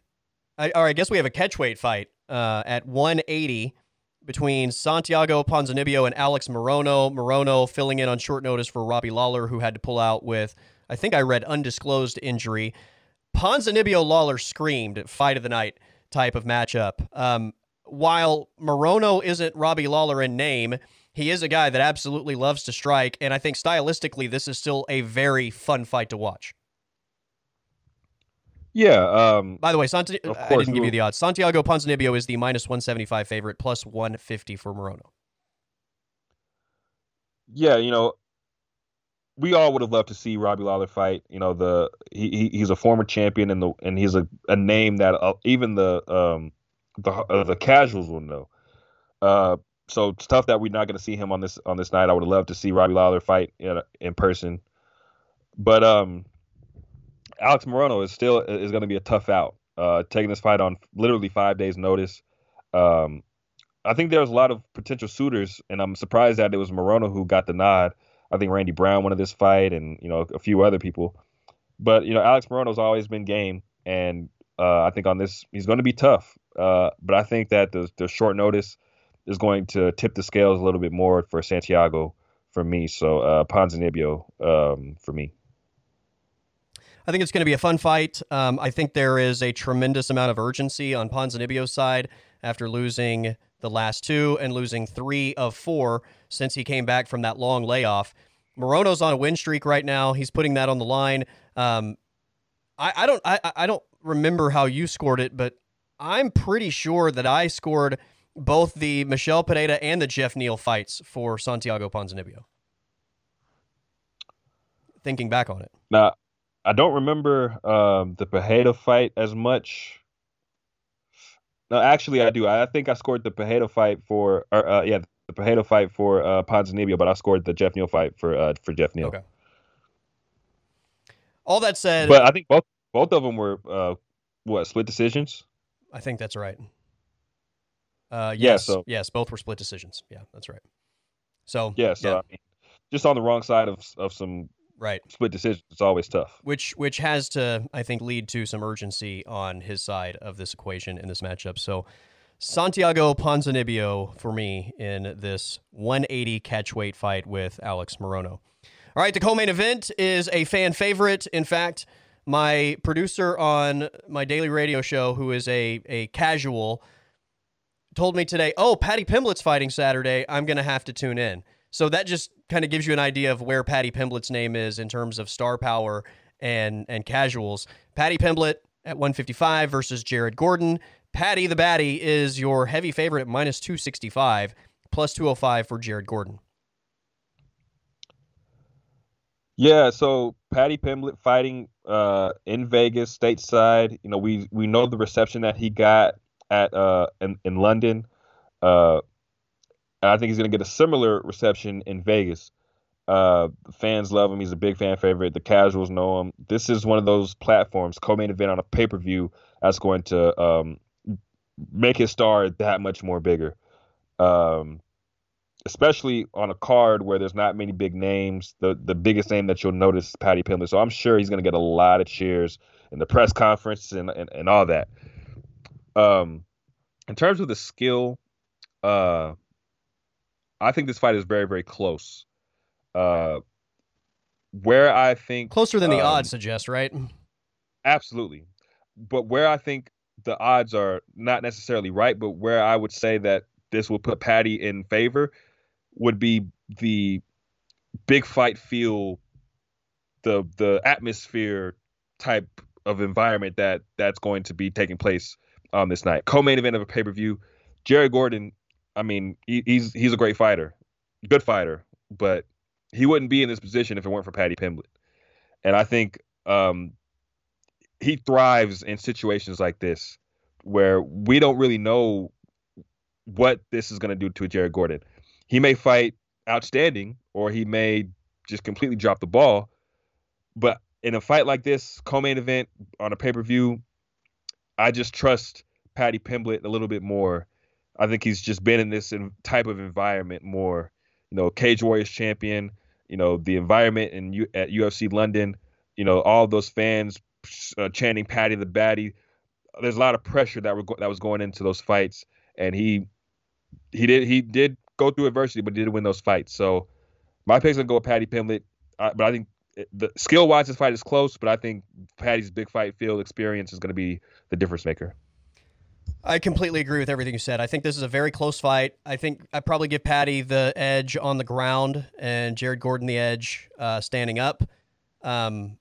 I, all right, I guess we have a catchweight fight uh, at one eighty. Between Santiago Ponzinibbio and Alex Morono. Morono filling in on short notice for Robbie Lawler, who had to pull out with, I think I read, undisclosed injury. Ponzinibbio-Lawler screamed fight of the night type of matchup. Um, while Morono isn't Robbie Lawler in name, he is a guy that absolutely loves to strike, and I think stylistically this is still a very fun fight to watch. Yeah. Um, By the way, Sant- I didn't give you the odds. Santiago Ponzinibbio is the minus one seventy-five favorite, plus one fifty for Morono. Yeah, you know, we all would have loved to see Robbie Lawler fight. You know, the he he's a former champion, and the and he's a, a name that uh, even the um the uh, the casuals will know. Uh, so it's tough that we're not going to see him on this on this night. I would have loved to see Robbie Lawler fight in, in person, but um. Alex Morono is still is going to be a tough out, uh, taking this fight on literally five days' notice. Um, I think there's a lot of potential suitors, and I'm surprised that it was Morono who got the nod. I think Randy Brown wanted this fight, and you know a few other people. But you know Alex Morono's always been game, and uh, I think on this he's going to be tough. Uh, but I think that the the short notice is going to tip the scales a little bit more for Santiago for me. So uh, Ponzinibbio um, for me. I think it's going to be a fun fight. Um, I think there is a tremendous amount of urgency on Ponzinibbio's side after losing the last two and losing three of four since he came back from that long layoff. Morono's on a win streak right now. He's putting that on the line. Um, I, I don't, I, I don't remember how you scored it, but I'm pretty sure that I scored both the Michel Pereira and the Jeff Neal fights for Santiago Ponzinibbio. Thinking back on it, nah. I don't remember um, the Pereira fight as much. No, actually, I do. I think I scored the Pereira fight for, or, uh, yeah, the Pereira fight for uh, Ponzinibbio, but I scored the Jeff Neal fight for uh, for Jeff Neal. Okay. All that said, but I think both both of them were uh, what split decisions. I think that's right. Uh, yes, yeah, so, yes, both were split decisions. Yeah, that's right. So yeah, so yeah. I mean, just on the wrong side of of some. Right. Split decisions is always tough. Which which has to, I think, lead to some urgency on his side of this equation in this matchup. So Santiago Ponzinibbio for me in this one eighty catchweight fight with Alex Morono. All right, the co-main event is a fan favorite. In fact, my producer on my daily radio show, who is a, a casual, told me today, oh, Patty Pimblett's fighting Saturday. I'm going to have to tune in. So that just kind of gives you an idea of where Patty Pimblett's name is in terms of star power and and casuals. Patty Pimblett at one fifty-five versus Jared Gordon. Patty the Batty is your heavy favorite at minus two sixty-five, plus two oh five for Jared Gordon. Yeah, so Patty Pimblett fighting uh, in Vegas, stateside. You know, we we know the reception that he got at uh, in, in London. Uh I think he's going to get a similar reception in Vegas. Uh, fans love him. He's a big fan favorite. The casuals know him. This is one of those platforms, co-main event on a pay-per-view, that's going to um, make his star that much more bigger. Um, especially on a card where there's not many big names. The the biggest name that you'll notice is Patty Pimblett. So I'm sure he's going to get a lot of cheers in the press conference and, and, and all that. Um, in terms of the skill, uh, I think this fight is very, very close. Uh, where I think... Closer than the um, odds suggest, right? Absolutely. But where I think the odds are not necessarily right, but where I would say that this will put Patty in favor would be the big fight feel, the the atmosphere type of environment that that's going to be taking place on this night. Co-main event of a pay-per-view. Jerry Gordon, I mean, he, he's he's a great fighter, good fighter, but he wouldn't be in this position if it weren't for Paddy Pimblett. And I think um, he thrives in situations like this where we don't really know what this is going to do to Jerry Gordon. He may fight outstanding, or he may just completely drop the ball. But in a fight like this, co-main event on a pay-per-view, I just trust Paddy Pimblett a little bit more. I think he's just been in this type of environment more. You know, Cage Warriors champion, you know, the environment in U- at U F C London, you know, all those fans uh, chanting Paddy the Batty. There's a lot of pressure that were go- that was going into those fights, and he he did he did go through adversity, but did win those fights. So my pick's gonna go with Paddy Pimblett, I, but I think the skill-wise this fight is close, but I think Paddy's big fight field experience is gonna be the difference maker. I completely agree with everything you said. I think this is a very close fight. I think I probably give Patty the edge on the ground and Jared Gordon the edge uh, standing up. Um,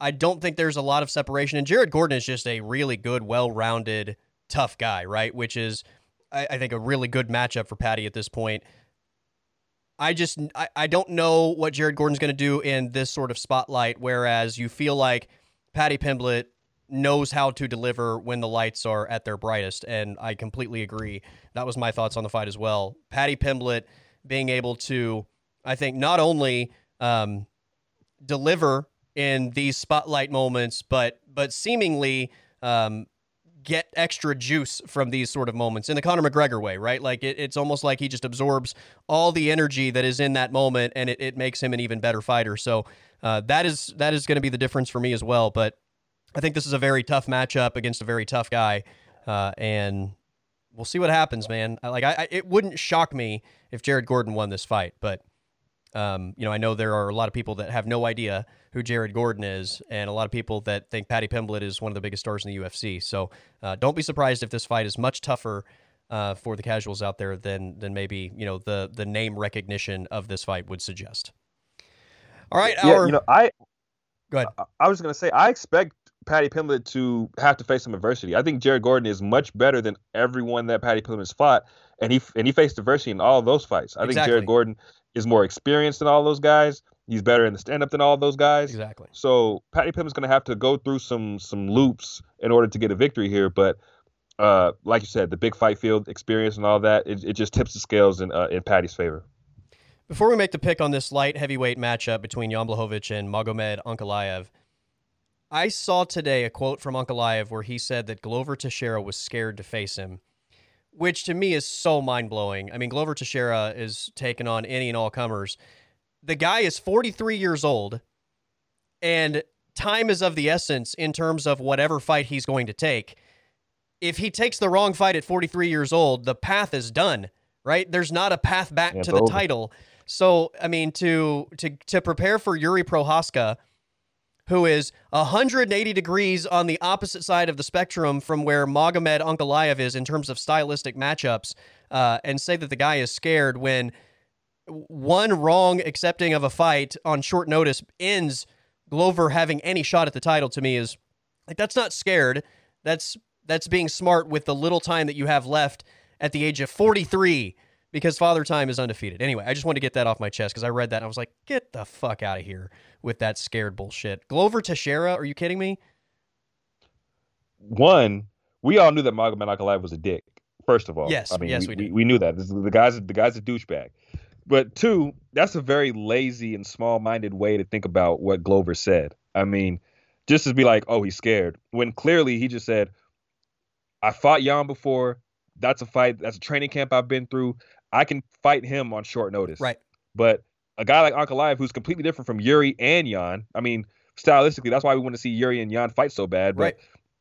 I don't think there's a lot of separation. And Jared Gordon is just a really good, well-rounded, tough guy, right? Which is, I, I think, a really good matchup for Patty at this point. I just, I, I don't know what Jared Gordon's going to do in this sort of spotlight, whereas you feel like Patty Pimblett knows how to deliver when the lights are at their brightest, and I completely agree. That was my thoughts on the fight as well. Paddy Pimblett being able to, I think, not only um, deliver in these spotlight moments, but but seemingly um, get extra juice from these sort of moments in the Conor McGregor way, right? Like, it, it's almost like he just absorbs all the energy that is in that moment, and it, it makes him an even better fighter. So uh, that is that is going to be the difference for me as well, but I think this is a very tough matchup against a very tough guy, uh, and we'll see what happens, man. Like, I, I, it wouldn't shock me if Jared Gordon won this fight, but um, you know, I know there are a lot of people that have no idea who Jared Gordon is, and a lot of people that think Paddy Pimblett is one of the biggest stars in the U F C. So uh, don't be surprised if this fight is much tougher uh, for the casuals out there than than maybe, you know, the the name recognition of this fight would suggest. All right, yeah, our... you know, I go ahead. I, I was going to say I expect Paddy Pimblett to have to face some adversity. I think Jared Gordon is much better than everyone that Paddy Pimblett's fought, and he and he faced adversity in all those fights. I exactly. think Jared Gordon is more experienced than all those guys. He's better in the stand-up than all those guys. Exactly. So Paddy Pimblett's going to have to go through some some loops in order to get a victory here. But uh, like you said, the big fight field experience and all that, it, it just tips the scales in uh, in Paddy's favor. Before we make the pick on this light heavyweight matchup between Jan Blachowicz and Magomed Ankalaev, I saw today a quote from Ankalaev where he said that Glover Teixeira was scared to face him, which to me is so mind-blowing. I mean, Glover Teixeira is taking on any and all comers. The guy is forty-three years old, and time is of the essence in terms of whatever fight he's going to take. If he takes the wrong fight at forty-three years old, the path is done, right? There's not a path back yeah, to the over. title. So, I mean, to to to prepare for Yuri Prohaska, who is one hundred eighty degrees on the opposite side of the spectrum from where Magomed Ankalaev is in terms of stylistic matchups, uh, and say that the guy is scared when one wrong accepting of a fight on short notice ends Glover having any shot at the title, to me is like, that's not scared. That's, that's being smart with the little time that you have left at the age of forty-three, because Father Time is undefeated. Anyway, I just wanted to get that off my chest because I read that and I was like, get the fuck out of here with that scared bullshit. Glover Teixeira, are you kidding me? One, we all knew that Magomed Ankalaev was a dick, first of all. Yes, I mean, yes, we, we, we, we knew that. This, the, guy's, the guy's a douchebag. But two, that's a very lazy and small-minded way to think about what Glover said. I mean, just to be like, oh, he's scared, when clearly he just said, I fought Jan before. That's a fight. That's a training camp I've been through. I can fight him on short notice. Right. But a guy like Ankalaev, who's completely different from Yuri and Jan, I mean, stylistically, that's why we want to see Yuri and Jan fight so bad. But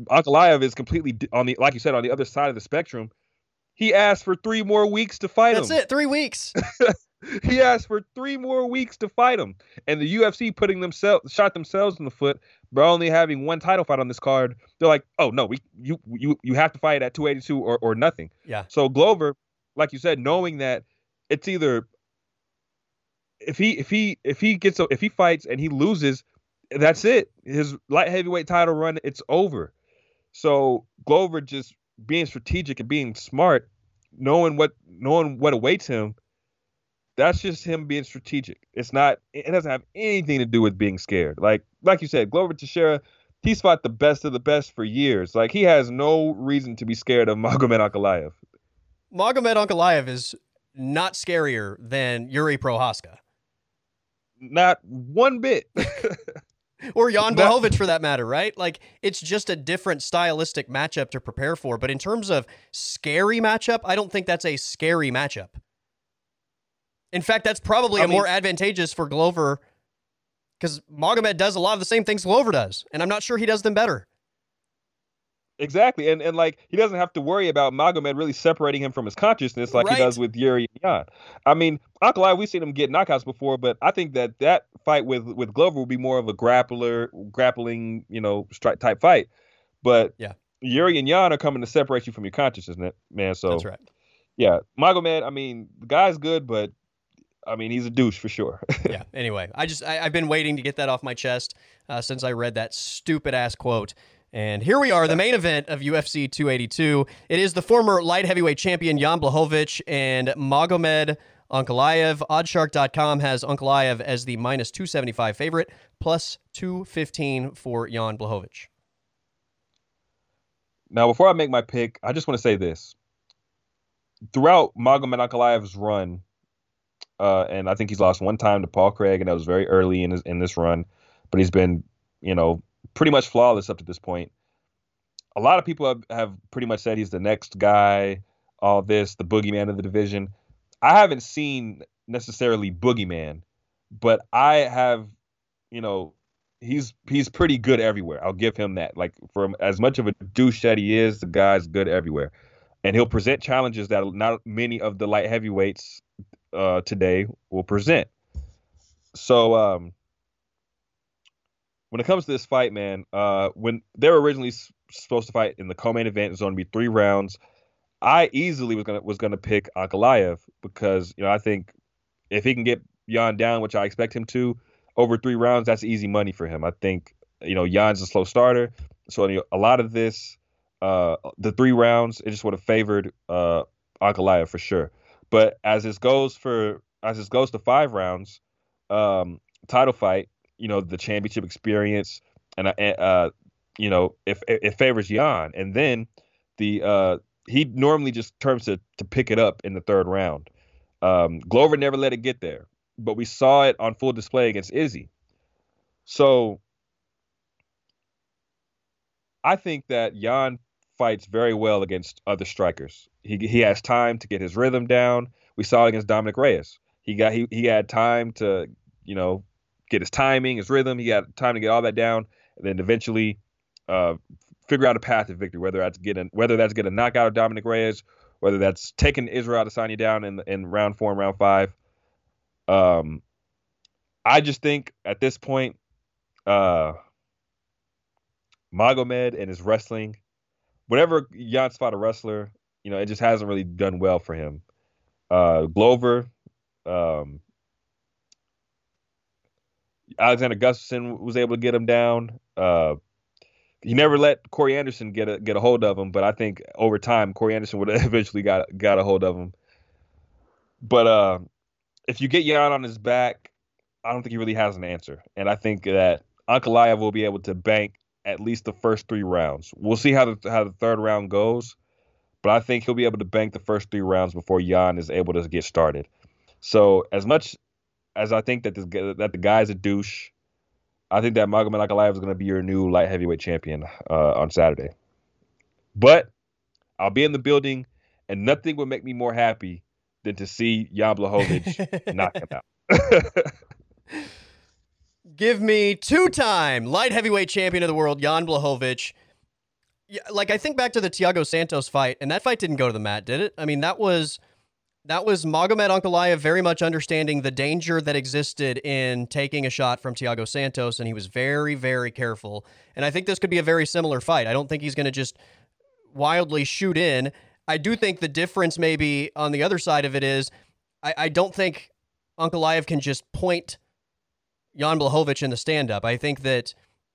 right. Ankalaev is completely on the, like you said, on the other side of the spectrum. He asked for three more weeks to fight That's him. That's it, three weeks. He asked for three more weeks to fight him. And the U F C putting themselves shot themselves in the foot by only having one title fight on this card. They're like, oh, no, we you you, you have to fight at two eighty-two or, or nothing. Yeah. So Glover, like you said, knowing that it's either if he if he if he gets a, if he fights and he loses, that's it. His light heavyweight title run, it's over. So Glover just being strategic and being smart, knowing what knowing what awaits him. That's just him being strategic. It's not. It doesn't have anything to do with being scared. Like like you said, Glover Teixeira, he's fought the best of the best for years. Like he has no reason to be scared of Magomed Ankalaev. Magomed Ankalaev is not scarier than Yuri Prohaska. Not one bit. Or Jan Blachowicz, for that matter, right? Like, it's just a different stylistic matchup to prepare for. But in terms of scary matchup, I don't think that's a scary matchup. In fact, that's probably I a mean, more advantageous for Glover, because Magomed does a lot of the same things Glover does, and I'm not sure he does them better. Exactly, and and like he doesn't have to worry about Magomed really separating him from his consciousness like right. he does with Yuri and Jan. I mean, Ankalaev, we've seen him get knockouts before, but I think that that fight with, with Glover will be more of a grappler, grappling, you know, stri- type fight. But yeah. Yuri and Jan are coming to separate you from your consciousness, man. So that's right. Yeah, Magomed. I mean, the guy's good, but I mean, he's a douche for sure. Yeah. Anyway, I just I, I've been waiting to get that off my chest uh, since I read that stupid ass quote. And here we are, the main event of U F C two eighty-two. It is the former light heavyweight champion Jan Blachowicz and Magomed Ankalaev. Oddshark dot com has Ankalaev as the minus two seventy-five favorite, plus two fifteen for Jan Blachowicz. Now, before I make my pick, I just want to say this. Throughout Magomed Ankalaev's run, uh, and I think he's lost one time to Paul Craig, and that was very early in his, in this run, but he's been, you know, pretty much flawless up to this point. A lot of people have, have pretty much said he's the next guy, all this, the boogeyman of the division. I haven't seen necessarily boogeyman, but I have, you know, he's he's pretty good everywhere. I'll give him that. Like, for as much of a douche that he is, the guy's good everywhere. And he'll present challenges that not many of the light heavyweights uh, today will present. So, um, when it comes to this fight, man, uh, when they were originally s- supposed to fight in the co-main event, it was going to be three rounds. I easily was gonna was gonna pick Ankalaev because, you know, I think if he can get Jan down, which I expect him to, over three rounds, that's easy money for him. I think, you know, Jan's a slow starter, so you know, a lot of this, uh, the three rounds, it just would have favored uh, Ankalaev for sure. But as this goes for as this goes to five rounds, um, title fight. You know, the championship experience, and uh, you know, if it, it favors Jan, and then the uh, he normally just turns to to pick it up in the third round. Um, Glover never let it get there, but we saw it on full display against Izzy. So I think that Jan fights very well against other strikers. He he has time to get his rhythm down. We saw it against Dominic Reyes. He got he he had time to, you know, get his timing, his rhythm. He got time to get all that down, and then eventually uh, figure out a path to victory. Whether that's getting, whether that's getting a knockout of Dominic Reyes, whether that's taking Israel Adesanya down in in round four and round five. Um, I just think at this point, uh, Magomed and his wrestling, whatever Jan's fought a wrestler, you know, it just hasn't really done well for him. Uh, Glover. Um, Alexander Gustafsson was able to get him down. Uh, he never let Corey Anderson get a get a hold of him, but I think over time Corey Anderson would have eventually got got a hold of him. But uh, if you get Jan on his back, I don't think he really has an answer, and I think that Ankalaev will be able to bank at least the first three rounds. We'll see how the how the third round goes, but I think he'll be able to bank the first three rounds before Jan is able to get started. So as much As I think that this that the guy's a douche, I think that Magomed Ankalaev is going to be your new light heavyweight champion uh, on Saturday. But I'll be in the building, and nothing would make me more happy than to see Jan Blachowicz knock him out. Give me two-time light heavyweight champion of the world, Jan Blachowicz. yeah, like I think back to the Thiago Santos fight, and that fight didn't go to the mat, did it? I mean, that was that was Magomed Ankalaev very much understanding the danger that existed in taking a shot from Thiago Santos, and he was very, very careful. And I think this could be a very similar fight. I don't think he's going to just wildly shoot in. I do think the difference maybe on the other side of it is I, I don't think Ankalaev can just point Jan Blachowicz in the stand-up. I think that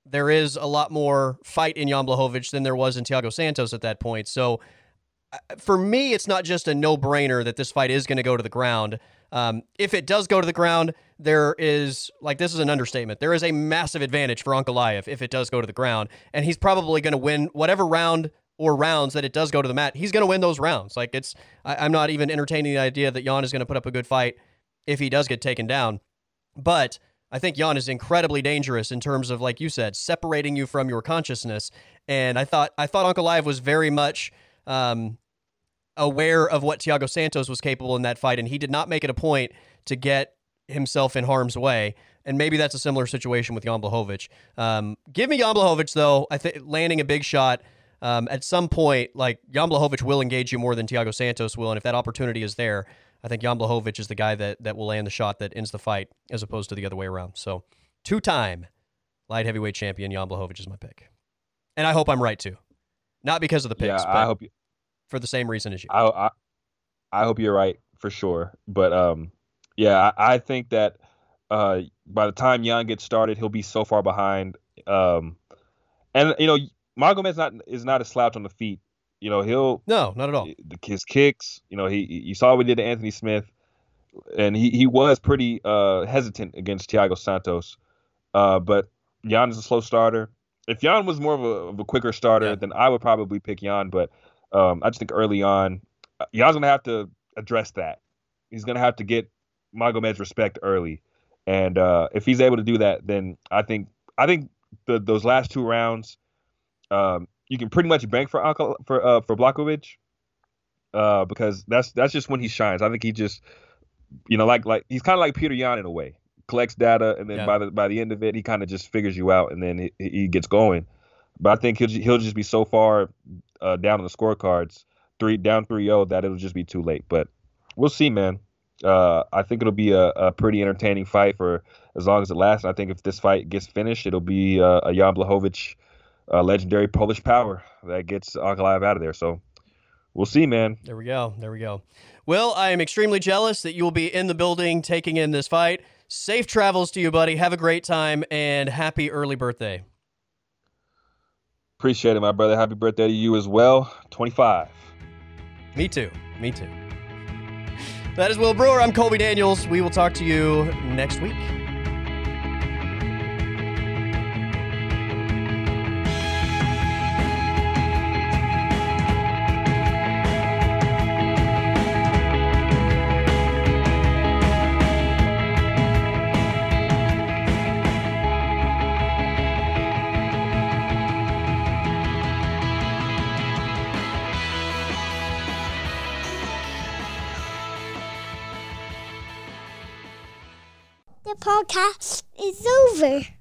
there is a lot more fight in Jan Blachowicz than there was in Thiago Santos at that point. So for me, it's not just a no-brainer that this fight is going to go to the ground. Um, if it does go to the ground, there is, like, this is an understatement. There is a massive advantage for Ankalaev if it does go to the ground, and he's probably going to win whatever round or rounds that it does go to the mat. He's going to win those rounds. Like, it's, I, I'm not even entertaining the idea that Jan is going to put up a good fight if he does get taken down. But I think Jan is incredibly dangerous in terms of, like you said, separating you from your consciousness. And I thought I thought Ankalaev was very much um, aware of what Thiago Santos was capable in that fight, and he did not make it a point to get himself in harm's way. And maybe that's a similar situation with Jan Blachowicz. Um, give me Jan Blachowicz, though. I think landing a big shot um, at some point, like, Jan Blachowicz will engage you more than Thiago Santos will, and if that opportunity is there, I think Jan Blachowicz is the guy that, that will land the shot that ends the fight as opposed to the other way around. So two-time light heavyweight champion Jan Blachowicz is my pick. And I hope I'm right, too. Not because of the picks, yeah, I but hope you, for the same reason as you. I, I, I hope you're right, for sure. But, um, yeah, I, I think that uh, by the time Jan gets started, he'll be so far behind. Um, and, you know, Magomed's not is not a slouch on the feet. You know, he'll no, not at all. His kicks, you know, he you saw what he did to Anthony Smith, and he, he was pretty uh, hesitant against Thiago Santos. Uh, but Jan is a slow starter. If Jan was more of a, of a quicker starter, yeah. then I would probably pick Jan. But um, I just think early on, Jan's gonna have to address that. He's gonna have to get Magomed's respect early, and uh, if he's able to do that, then I think I think the, those last two rounds. Um, You can pretty much bank for Uncle, for uh, for Blachowicz, uh, because that's that's just when he shines. I think he just, you know, like like he's kind of like Peter Yan in a way. Collects data, and then yeah. by the by the end of it, he kind of just figures you out, and then he, he gets going. But I think he'll he'll just be so far uh, down on the scorecards, three down three oh, that it'll just be too late. But we'll see, man. Uh, I think it'll be a, a pretty entertaining fight for as long as it lasts. And I think if this fight gets finished, it'll be uh, a Jan Blachowicz. Uh, legendary Polish power that gets Ankalaev out of there. So we'll see, man. There we go. There we go. Well, I am extremely jealous that you will be in the building taking in this fight. Safe travels to you, buddy. Have a great time, and happy early birthday. Appreciate it, my brother. Happy birthday to you as well. twenty-five. Me too. Me too. That is Will Brewer. I'm Colby Daniels. We will talk to you next week. Podcast is over.